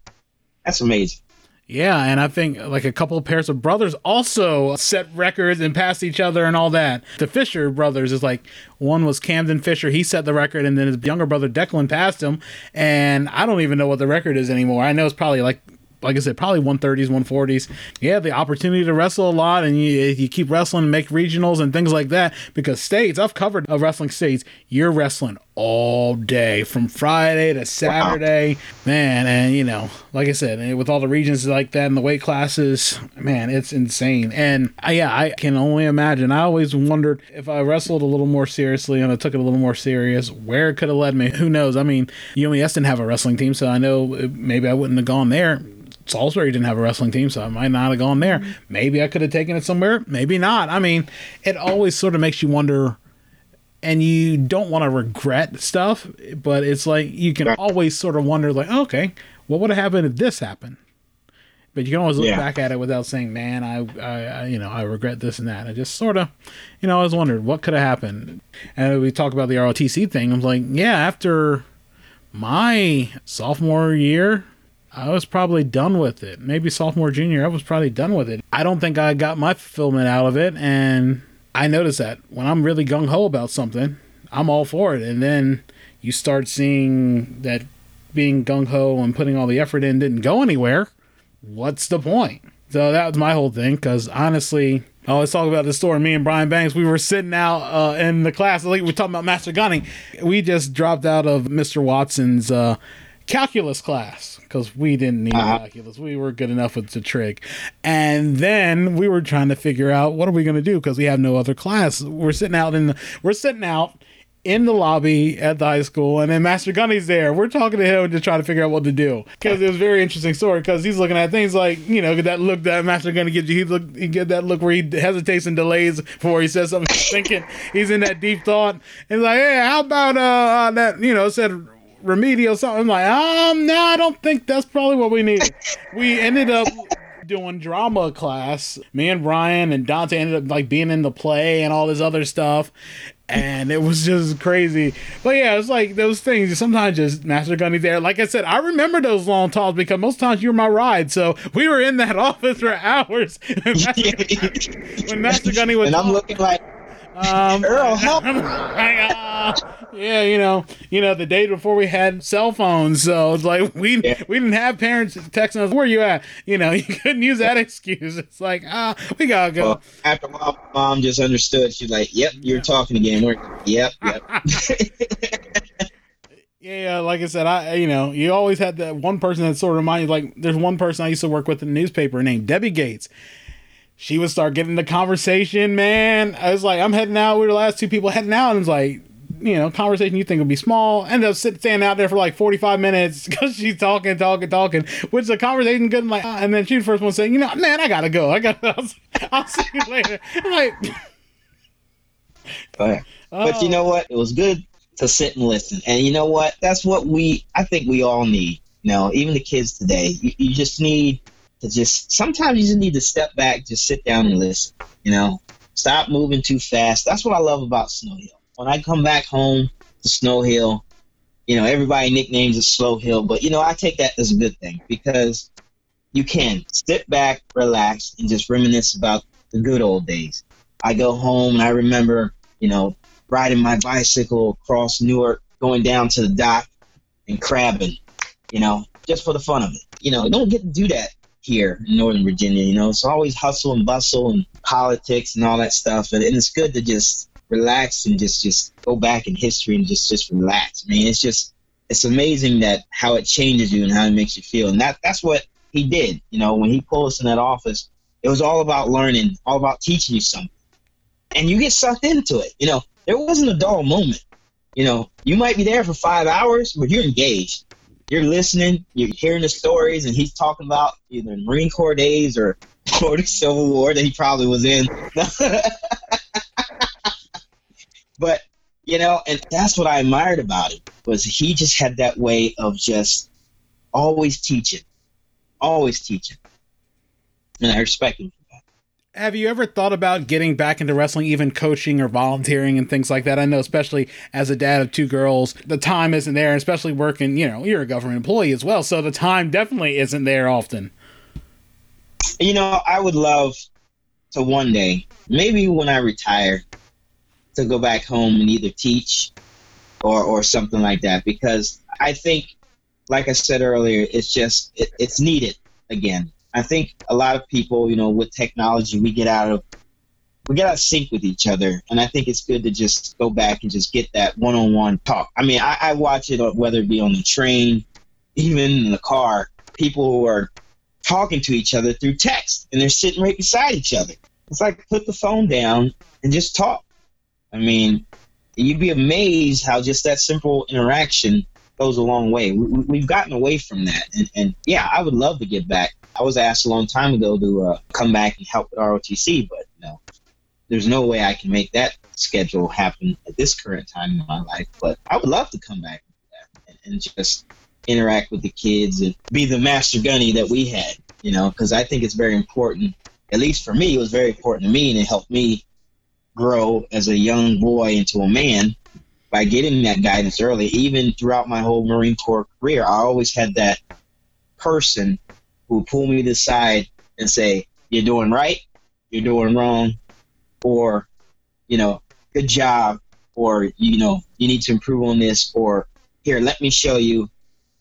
Yeah, and I think like a couple of pairs of brothers also set records and passed each other and all that. The Fisher brothers is like, one was Camden Fisher, he set the record, and then his younger brother Declan passed him, and I don't even know what the record is anymore. I know it's probably like I said, probably 130s, 140s. Yeah, the opportunity to wrestle a lot, and you keep wrestling and make regionals and things like that, because states, I've covered wrestling states, you're wrestling all day from Friday to Saturday, man. And you know, like I said, with all the regions like that and the weight classes, man, it's insane. And I can only imagine. I always wondered if I wrestled a little more seriously and I took it a little more serious, where it could have led me. Who knows? I mean, UMES didn't have a wrestling team, so I know maybe I wouldn't have gone there. Salisbury didn't have a wrestling team, so I might not have gone there. Maybe I could have taken it somewhere, maybe not. I mean, it always sort of makes you wonder, and you don't want to regret stuff, but it's like you can always sort of wonder, like, oh, okay, what would have happened if this happened? But you can always look back at it without saying, man, I regret this and that. I just sort of, I always wondered what could have happened. And we talk about the ROTC thing. I'm like, yeah, after my sophomore year, I was probably done with it. Maybe sophomore, junior, I was probably done with it. I don't think I got my fulfillment out of it, and I noticed that when I'm really gung-ho about something, I'm all for it, and then you start seeing that being gung-ho and putting all the effort in didn't go anywhere. What's the point? So that was my whole thing, because honestly, I always talk about this story. Me and Brian Banks, we were sitting out in the class. I think we're talking about Master Gunning. We just dropped out of Mr. Watson's calculus class because we didn't need calculus. We were good enough with the trig, and then we were trying to figure out what are we going to do because we have no other class. We're sitting out in the lobby at the high school, and then Master Gunny's there. We're talking to him to try to figure out what to do, because it was a very interesting story, because he's looking at things like, that look that Master Gunny gives you. He get that look where he hesitates and delays before he says something. He's thinking, he's in that deep thought. He's like, hey, how about that? Said remedial something. I'm like, no, I don't think that's probably what we need. We ended up doing drama class. Me and Ryan and Dante ended up like being in the play and all this other stuff, and it was just crazy. But yeah, it's like those things. Sometimes just Master Gunny there. Like I said, I remember those long talks because most times you were my ride. So we were in that office for hours. When Master Gunny was, and I'm looking like, Earl, help. Yeah, the day before we had cell phones, so it's like we didn't have parents texting us, where you at? You couldn't use that excuse. It's like, we gotta go. Well, after a while, Mom just understood. She's like, yep, you're talking again. Yep. Yeah, like I said, you always had that one person that sort of reminded you, like, there's one person I used to work with in the newspaper named Debbie Gates. She would start getting the conversation, man. I was like, I'm heading out. We were the last two people heading out, and it's like, conversation you think would be small. Ended up standing out there for like 45 minutes because she's talking, which the conversation couldn't like. And then she was the first one saying, man, I gotta go. I'll see you later. I'm like, but you know what? It was good to sit and listen. And you know what? That's what I think we all need. Even the kids today, you just need. Sometimes you just need to step back, just sit down and listen, Stop moving too fast. That's what I love about Snow Hill. When I come back home to Snow Hill, everybody nicknames it Slow Hill, but, I take that as a good thing because you can sit back, relax, and just reminisce about the good old days. I go home and I remember, riding my bicycle across Newark, going down to the dock and crabbing, just for the fun of it. You don't get to do that here in Northern Virginia, it's always hustle and bustle and politics and all that stuff. And it's good to just relax and just go back in history and just relax. I mean, it's amazing that how it changes you and how it makes you feel. And that's what he did. When he pulled us in that office, it was all about learning, all about teaching you something. And you get sucked into it. There wasn't a dull moment. You might be there for 5 hours, but you're engaged. You're listening, you're hearing the stories, and he's talking about either Marine Corps days or the Civil War that he probably was in. But, and that's what I admired about him, was he just had that way of just always teaching. And I respect him. Have you ever thought about getting back into wrestling, even coaching or volunteering and things like that? I know, especially as a dad of two girls, the time isn't there, especially working, you're a government employee as well. So the time definitely isn't there often. You know, I would love to one day, maybe when I retire, to go back home and either teach or something like that, because I think, like I said earlier, it's just it's needed again. I think a lot of people, you know, with technology, we get out of sync with each other, and I think it's good to just go back and just get that one-on-one talk. I mean, I watch it, whether it be on the train, even in the car, people who are talking to each other through text, and they're sitting right beside each other. It's like, put the phone down and just talk. I mean, you'd be amazed how just that simple interaction goes a long way. We've gotten away from that, and yeah, I would love to get back. I was asked a long time ago to come back and help with ROTC, but no, there's no way I can make that schedule happen at this current time in my life. But I would love to come back and just interact with the kids and be the master gunny that we had, you know, because I think it's very important. At least for me, it was very important to me, and it helped me grow as a young boy into a man by getting that guidance early. Even throughout my whole Marine Corps career, I always had that person who would pull me to the side and say, "You're doing right, you're doing wrong," or, you know, "Good job," or, you know, "You need to improve on this," or, "Here, let me show you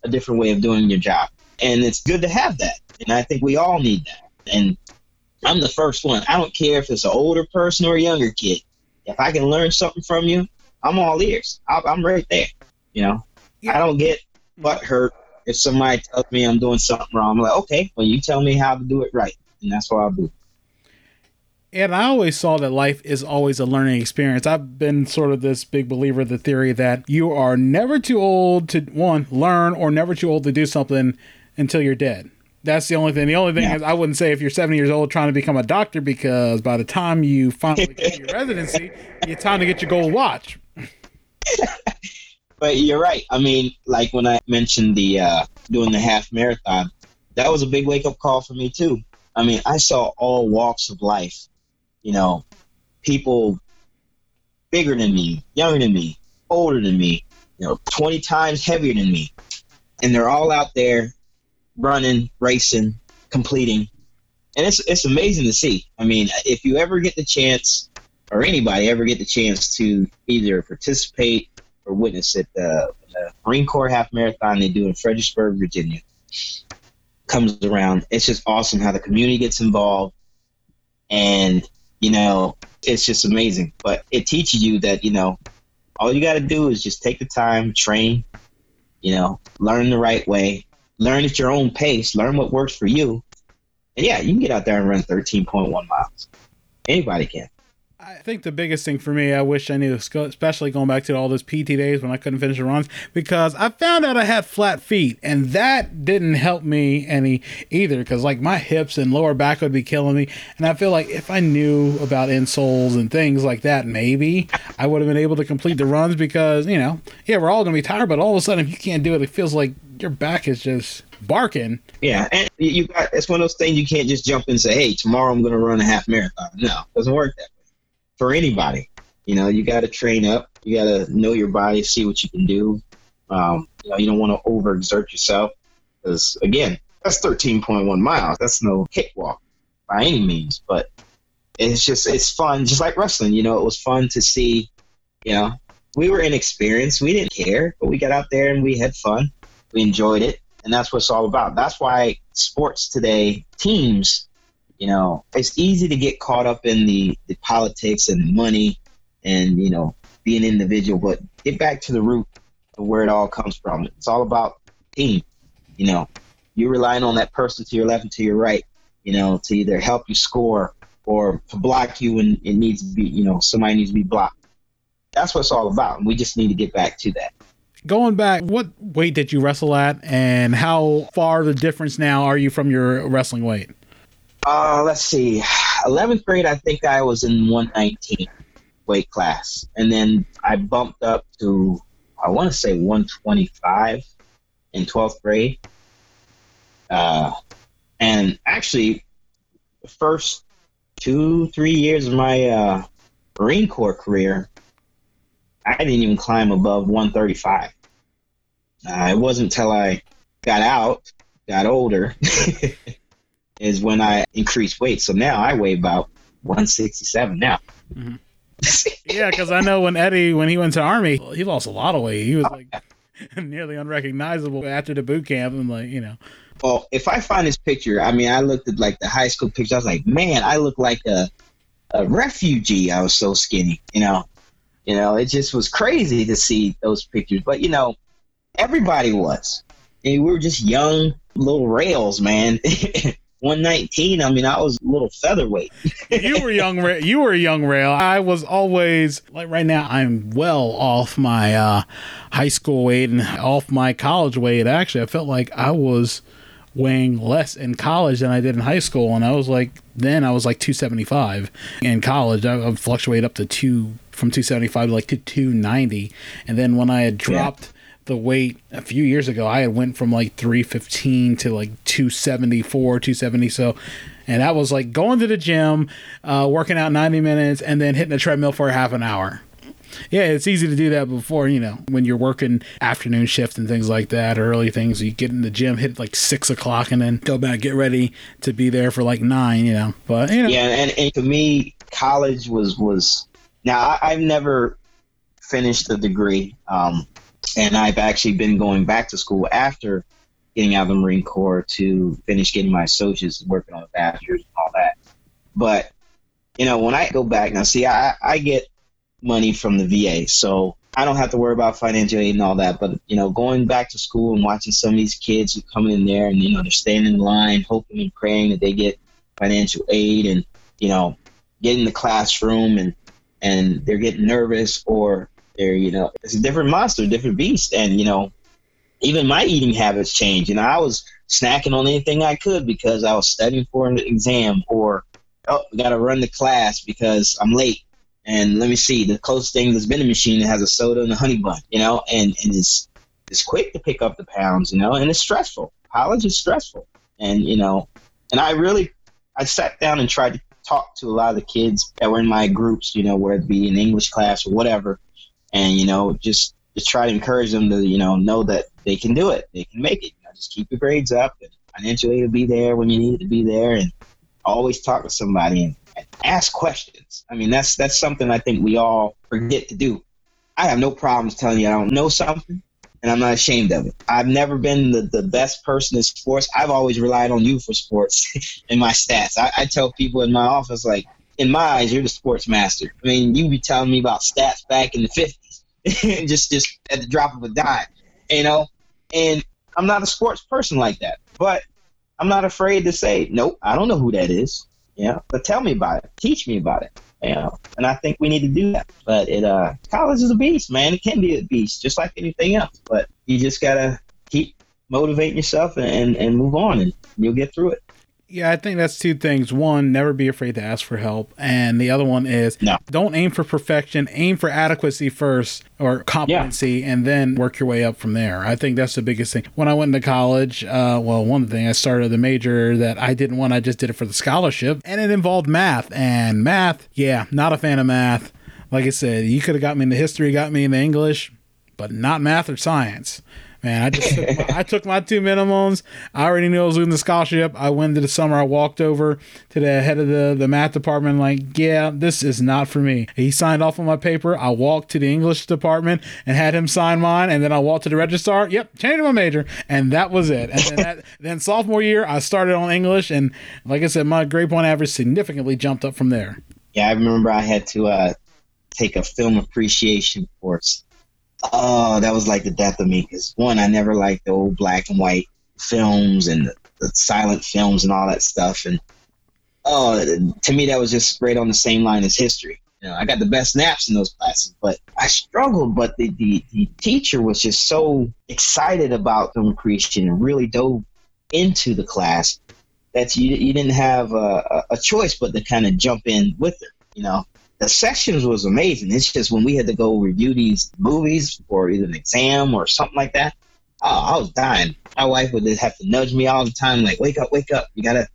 a different way of doing your job." And it's good to have that, and I think we all need that. And I'm the first one. I don't care if it's an older person or a younger kid. If I can learn something from you, I'm all ears. I'm right there. You know, yeah. I don't get butt hurt if somebody tells me I'm doing something wrong. I'm like, okay, well, you tell me how to do it right, and that's what I'll do. And I always saw that life is always a learning experience. I've been sort of this big believer of the theory that you are never too old to, one, learn, or never too old to do something until you're dead. That's the only thing. The only thing is, I wouldn't say if you're 70 years old trying to become a doctor, because by the time you finally get your residency, it's time to get your gold watch. But you're right. I mean, like when I mentioned the doing the half marathon, that was a big wake-up call for me too. I mean, I saw all walks of life, you know, people bigger than me, younger than me, older than me, you know, 20 times heavier than me. And they're all out there running, racing, completing. And it's amazing to see. I mean, if you ever get the chance, or anybody ever get the chance to either participate or witness at the Marine Corps Half Marathon they do in Fredericksburg, Virginia, comes around, it's just awesome how the community gets involved. And, you know, it's just amazing. But it teaches you that, you know, all you got to do is just take the time, train, you know, learn the right way. Learn at your own pace. Learn what works for you. And, yeah, you can get out there and run 13.1 miles. Anybody can. I think the biggest thing for me, I wish I knew, especially going back to all those PT days when I couldn't finish the runs, because I found out I had flat feet, and that didn't help me any either, because, like, my hips and lower back would be killing me. And I feel like if I knew about insoles and things like that, maybe I would have been able to complete the runs, because, you know, yeah, we're all going to be tired, but all of a sudden if you can't do it, it feels like your back is just barking. Yeah, and it's one of those things you can't just jump in and say, hey, tomorrow I'm going to run a half marathon. No, it doesn't work that way. For anybody, you know, you got to train up. You got to know your body, see what you can do. You know, you don't want to overexert yourself, because again, that's 13.1 miles. That's no cakewalk by any means, but it's just, it's fun. Just like wrestling, you know, it was fun to see, you know, we were inexperienced. We didn't care, but we got out there and we had fun. We enjoyed it. And that's what it's all about. That's why sports today, teams, you know, it's easy to get caught up in the politics and money and, you know, be an individual, but get back to the root of where it all comes from. It's all about team. You know, you're relying on that person to your left and to your right, you know, to either help you score or to block you when it needs to be, you know, somebody needs to be blocked. That's what it's all about, and we just need to get back to that. Going back, what weight did you wrestle at, and how far the difference now are you from your wrestling weight? Let's see. 11th grade, I think I was in 119 weight class. And then I bumped up to, I want to say 125 in 12th grade. And actually, the first 2-3 years of my Marine Corps career, I didn't even climb above 135. It wasn't until I got older is when I increased weight. So now I weigh about 167 now. Mm-hmm. Yeah, because I know when Eddie, when he went to Army, he lost a lot of weight. He was nearly unrecognizable after the boot camp. And Well, if I find his picture, I mean, I looked at the high school picture. I was like, man, I look like a refugee. I was so skinny, it just was crazy to see those pictures. But, everybody was. And we were just young little rails, man. 119. I mean, I was a little featherweight. You were young. You were a young rail. I was always right now. I'm well off my high school weight and off my college weight. Actually, I felt like I was weighing less in college than I did in high school, and I was then I was 275 in college. I fluctuated up to 275 to 290, and then when I had dropped. Yeah. The weight a few years ago, I had went from 315 to 274, 270. So, and that was going to the gym, working out 90 minutes and then hitting a treadmill for half an hour. Yeah, it's easy to do that before, when you're working afternoon shifts and things like that, early things. You get in the gym, hit 6 o'clock and then go back, get ready to be there for 9, But, Yeah, and to me, college was now I've never finished a degree. And I've actually been going back to school after getting out of the Marine Corps to finish getting my associates and working on the bachelor's and all that. But, when I go back now, see, I get money from the VA, so I don't have to worry about financial aid and all that. But, going back to school and watching some of these kids who come in there and, they're standing in line, hoping and praying that they get financial aid and, get in the classroom and they're getting nervous or, it's a different monster, different beast. And, even my eating habits changed. I was snacking on anything I could because I was studying for an exam or, we got to run the class because I'm late. And let me see, the closest thing that's been a machine that has a soda and a honey bun, and it's quick to pick up the pounds, and it's stressful. College is stressful. And, and I sat down and tried to talk to a lot of the kids that were in my groups, whether it be an English class or whatever. And, just try to encourage them to, know that they can do it. They can make it. Just keep your grades up. And financial aid will be there when you need it to be there. And always talk to somebody and ask questions. I mean, that's something I think we all forget to do. I have no problems telling you I don't know something, and I'm not ashamed of it. I've never been the best person in sports. I've always relied on you for sports and my stats. I tell people in my office, in my eyes, you're the sports master. I mean, you be telling me about stats back in the 50s, and just at the drop of a dime, And I'm not a sports person like that, but I'm not afraid to say, nope, I don't know who that is. But tell me about it, teach me about it. And I think we need to do that. But college is a beast, man. It can be a beast, just like anything else. But you just gotta keep motivating yourself and move on, and you'll get through it. Yeah, I think that's two things. One, never be afraid to ask for help. And the other one is don't aim for perfection. Aim for adequacy first or competency and then work your way up from there. I think that's the biggest thing. When I went into college, one thing, I started the major that I didn't want. I just did it for the scholarship and it involved math. And math, not a fan of math. Like I said, you could have got me into history, got me into English, but not math or science. Man, I just took my two minimums. I already knew I was losing the scholarship. I went into the summer. I walked over to the head of the math department this is not for me. He signed off on my paper. I walked to the English department and had him sign mine. And then I walked to the registrar. Yep, changed my major. And that was it. And then sophomore year, I started on English. And like I said, my grade point average significantly jumped up from there. Yeah, I remember I had to take a film appreciation course. Oh, that was the death of me because, one, I never liked the old black and white films and the silent films and all that stuff. And, to me, that was just right on the same line as history. I got the best naps in those classes, but I struggled. But the teacher was just so excited about film creation and really dove into the class that you didn't have a choice but to kind of jump in with her, The sessions was amazing. It's just when we had to go review these movies for either an exam or something like that, I was dying. My wife would have to nudge me all the time, wake up. You gotta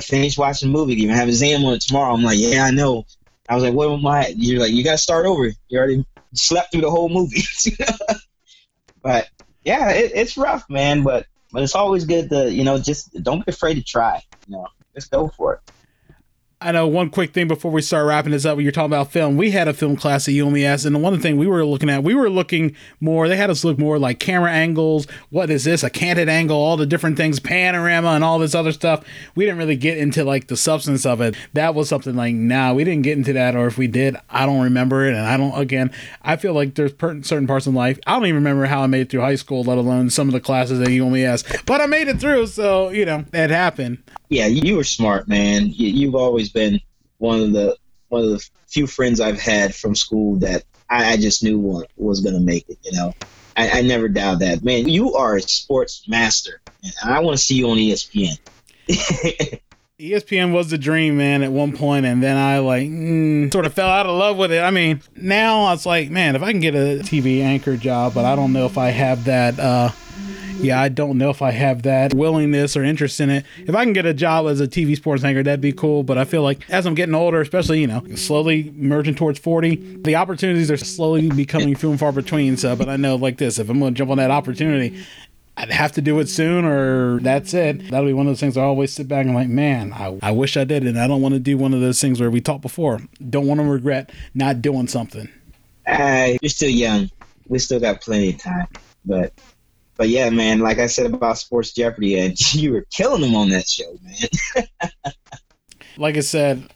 finish watching the movie. You have an exam on it tomorrow. I'm yeah, I know. I was what am I? You're you gotta start over. You already slept through the whole movie. But, yeah, it's rough, man. But it's always good to, just don't be afraid to try. Let's go for it. I know one quick thing before we start wrapping this up, when you're talking about film, we had a film class at UMES, and the one thing we were looking more, they had us look more like camera angles, what is this, a canted angle, all the different things, panorama and all this other stuff. We didn't really get into like the substance of it. That was something like, we didn't get into that, or if we did, I don't remember it. And I feel like there's certain parts of life, I don't even remember how I made it through high school, let alone some of the classes at UMES, but I made it through, so, that happened. Yeah, you were smart, man. You've always been one of the few friends I've had from school that I just knew was going to make it. I never doubted that, man. You are a sports master, and I want to see you on ESPN. ESPN was the dream, man, at one point, and then I sort of fell out of love with it. I mean, now it's like, man, if I can get a TV anchor job, but I don't know if I have that. I don't know if I have that willingness or interest in it. If I can get a job as a TV sports anchor, that'd be cool. But I feel like as I'm getting older, especially, slowly merging towards 40, the opportunities are slowly becoming few and far between. So, but I know like this, if I'm going to jump on that opportunity, I'd have to do it soon or that's it. That'll be one of those things I always sit back and I wish I did. And I don't want to do one of those things where we talked before. Don't want to regret not doing something. You're still young. We still got plenty of time, But yeah, man, like I said about Sports Jeopardy, and you were killing them on that show, man. Like I said,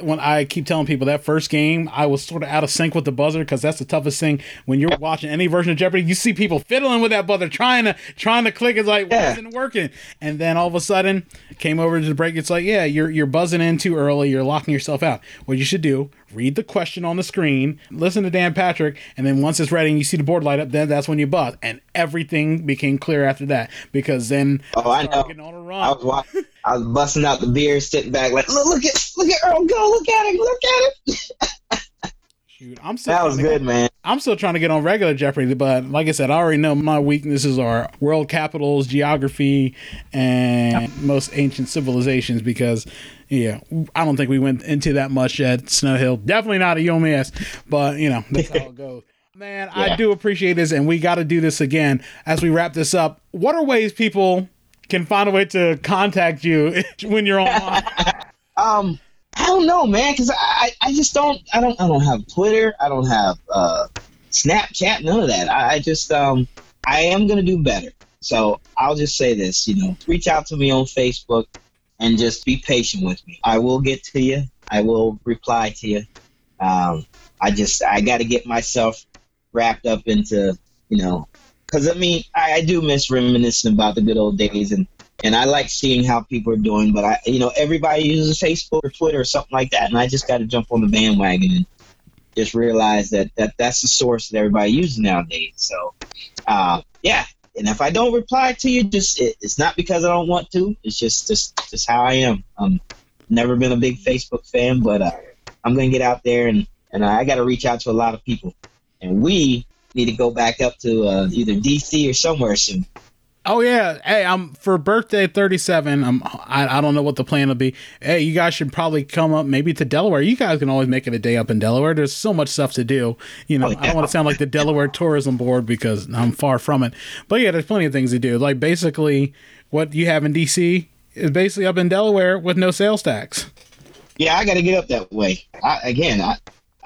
when I keep telling people that first game, I was sort of out of sync with the buzzer because that's the toughest thing. When you're watching any version of Jeopardy, you see people fiddling with that buzzer, trying to click. It's like, It wasn't working. And then all of a sudden, came over to the break. It's like, you're buzzing in too early. You're locking yourself out. What you should do, read the question on the screen, listen to Dan Patrick, and then once it's ready and you see the board light up, then that's when you buzz. And everything became clear after that because then I was getting on a run. I was busting out the beer, sitting back like, look at Earl go. Look at it. Shoot, I'm still trying to get on regular Jeopardy, but like I said, I already know my weaknesses are world capitals, geography, and most ancient civilizations because, I don't think we went into that much at Snow Hill. Definitely not at UMES, but, that's how it goes. Man, yeah. I do appreciate this, and we got to do this again. As we wrap this up, what are ways people can find a way to contact you when you're online? I don't know, man, because I just don't have Twitter. I don't have Snapchat, none of that. I just I am gonna do better. So I'll just say this, reach out to me on Facebook and just be patient with me. I will get to you. I will reply to you. I got to get myself wrapped up into because I do miss reminiscing about the good old days and. And I like seeing how people are doing, but everybody uses Facebook or Twitter or something like that, and I just got to jump on the bandwagon and just realize that's the source that everybody uses nowadays. So, and if I don't reply to you, just it's not because I don't want to. It's just how I am. Never been a big Facebook fan, but I'm gonna get out there and I got to reach out to a lot of people, and we need to go back up to either DC or somewhere soon. Oh yeah, hey! I'm for birthday 37. I don't know what the plan will be. Hey, you guys should probably come up maybe to Delaware. You guys can always make it a day up in Delaware. There's so much stuff to do. I don't want to sound like the Delaware Tourism Board because I'm far from it. But yeah, there's plenty of things to do. Like basically, what you have in DC is basically up in Delaware with no sales tax. Yeah, I got to get up that way. I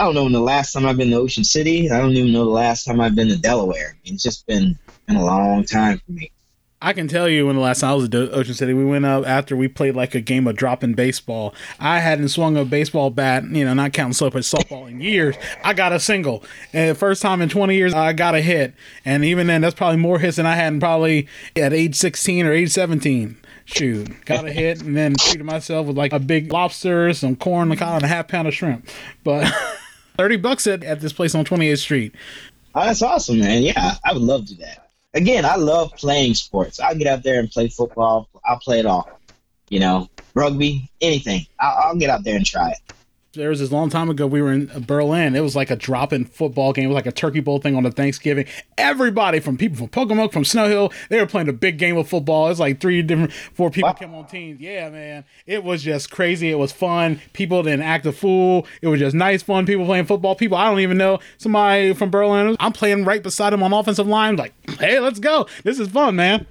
don't know when the last time I've been to Ocean City. I don't even know the last time I've been to Delaware. It's just been a long time for me. I can tell you when the last time I was at Ocean City, we went up after we played like a game of drop-in baseball. I hadn't swung a baseball bat, not counting softball in years. I got a single. And the first time in 20 years, I got a hit. And even then, that's probably more hits than I had probably at age 16 or age 17. Shoot, got a hit and then treated myself with like a big lobster, some corn, and a half pound of shrimp. But $30 at this place on 28th Street. Oh, that's awesome, man. Yeah, I would love to do that. Again, I love playing sports. I'll get out there and play football. I'll play it all. Rugby, anything. I'll get out there and try it. There was this long time ago, we were in Berlin. It was like a drop-in football game. It was like a turkey bowl thing on a Thanksgiving. Everybody from Pocomoke, from Snow Hill, they were playing a big game of football. It was like four people came on teams. Yeah, man. It was just crazy. It was fun. People didn't act a fool. It was just nice, fun. People playing football. People I don't even know. Somebody from Berlin, I'm playing right beside him on offensive line. Like, hey, let's go. This is fun, man.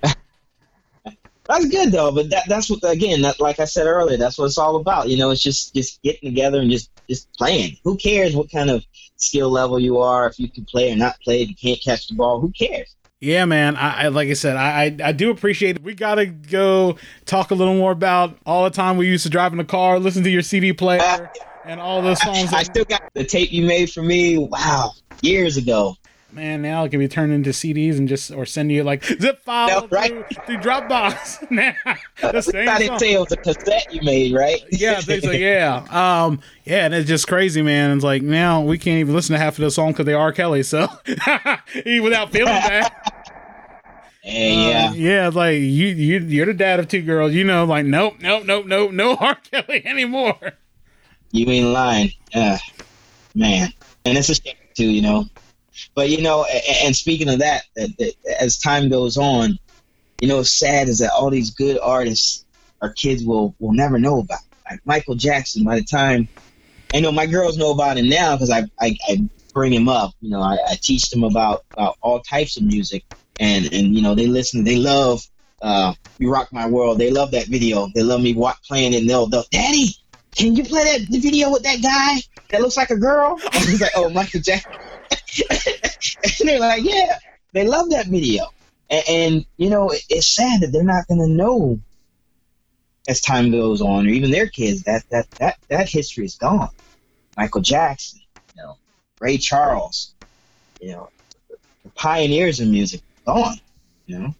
That's good though, but that's what, again, that, like I said earlier, that's what it's all about. You know, it's just getting together and just playing. Who cares what kind of skill level you are, if you can play or not play, if you can't catch the ball, who cares? Yeah, man. I like I said, I do appreciate it. We got to go talk a little more about all the time we used to drive in the car, listen to your CD player and all those songs. I still got the tape you made for me. Wow. Years ago. Man, now it can be turned into CDs and just, or send you like zip file through Dropbox. Nah, I didn't say it was a cassette you made, right? Yeah, things like, yeah. Yeah, and it's just crazy, man. It's like now we can't even listen to half of the song because they are R. Kelly, so even without feeling bad. Yeah, yeah. Like you're the dad of two girls. You know, like nope, no R. Kelly anymore. You ain't lying, man. And it's a shame too, you know. But, you know, and speaking of that, as time goes on, you know, what's sad is that all these good artists our kids will never know about. Like Michael Jackson, by the time, I know my girls know about him now because I bring him up. You know, I teach them about all types of music. And you know, they listen. They love You Rock My World. They love that video. They love me playing it. And they'll, Daddy, can you play that video with that guy that looks like a girl? I was like, oh, Michael Jackson. And they're like, yeah, they love that video. And you know, it's sad that they're not going to know as time goes on, or even their kids, that history is gone. Michael Jackson, you know, Ray Charles, you know, the pioneers in music, gone, you know.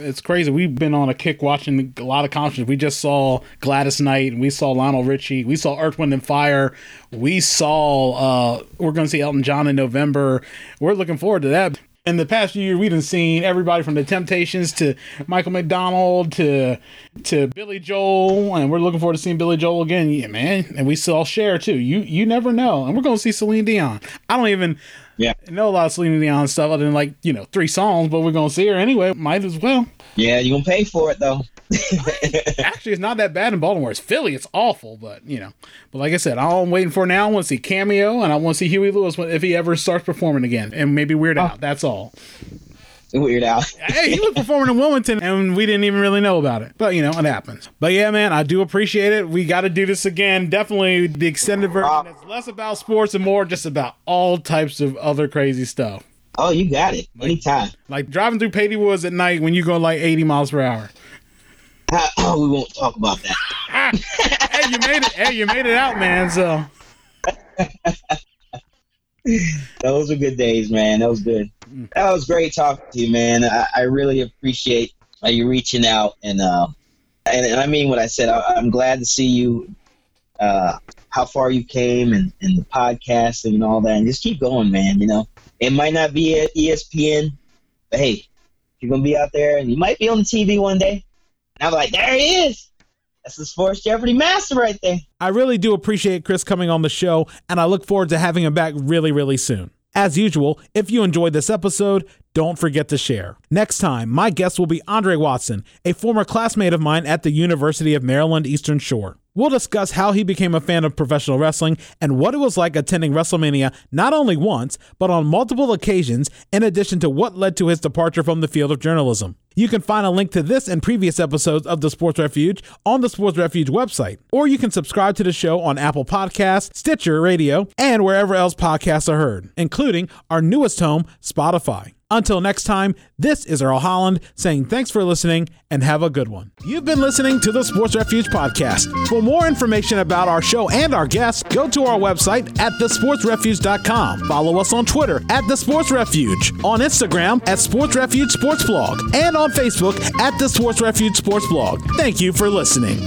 It's crazy. We've been on a kick watching a lot of concerts. We just saw Gladys Knight, and we saw Lionel Richie. We saw Earth, Wind & Fire. We saw, we're going to see Elton John in November. We're looking forward to that. In the past year, we've been seeing everybody from The Temptations to Michael McDonald to Billy Joel, and we're looking forward to seeing Billy Joel again. Yeah, man. And we saw Cher, too. You never know. And we're going to see Celine Dion. I don't even... Yeah, I know a lot of Celine Dion stuff other than like, you know, 3 songs, but we're going to see her anyway. Might as well. Yeah, you're going to pay for it, though. Actually, it's not that bad in Baltimore. It's Philly. It's awful, but, you know. But like I said, all I'm waiting for now, I want to see Cameo, and I want to see Huey Lewis if he ever starts performing again, and maybe Weird Al. That's all. Weird Al. Hey, he was performing in Wilmington, and we didn't even really know about it. But, you know, it happens. But, yeah, man, I do appreciate it. We got to do this again. Definitely the extended version that's less about sports and more just about all types of other crazy stuff. Oh, you got it. Anytime. Like driving through Patey Woods at night when you go like 80 miles per hour. We won't talk about that. Hey, you made it. Hey, you made it out, man, so... Those were good days, man. That was good. That was great talking to you, man. I really appreciate you reaching out, and I mean what I said. I'm glad to see you, how far you came, and the podcast and all that, and just keep going, man. You know, it might not be at ESPN, but hey, you're gonna be out there, and you might be on the TV one day. And I'm like, there he is. That's the Sports Jeopardy master right there. I really do appreciate Chris coming on the show, and I look forward to having him back really, really soon. As usual, if you enjoyed this episode, don't forget to share. Next time, my guest will be Andre Watson, a former classmate of mine at the University of Maryland Eastern Shore. We'll discuss how he became a fan of professional wrestling and what it was like attending WrestleMania not only once, but on multiple occasions, in addition to what led to his departure from the field of journalism. You can find a link to this and previous episodes of The Sports Refuge on the Sports Refuge website, or you can subscribe to the show on Apple Podcasts, Stitcher Radio, and wherever else podcasts are heard, including our newest home, Spotify. Until next time, this is Earl Holland saying thanks for listening and have a good one. You've been listening to the Sports Refuge Podcast. For more information about our show and our guests, go to our website at thesportsrefuge.com. Follow us on Twitter at The Sports Refuge, on Instagram at Sports Refuge Sports Blog, and on Facebook at The Sports Refuge Sports Blog. Thank you for listening.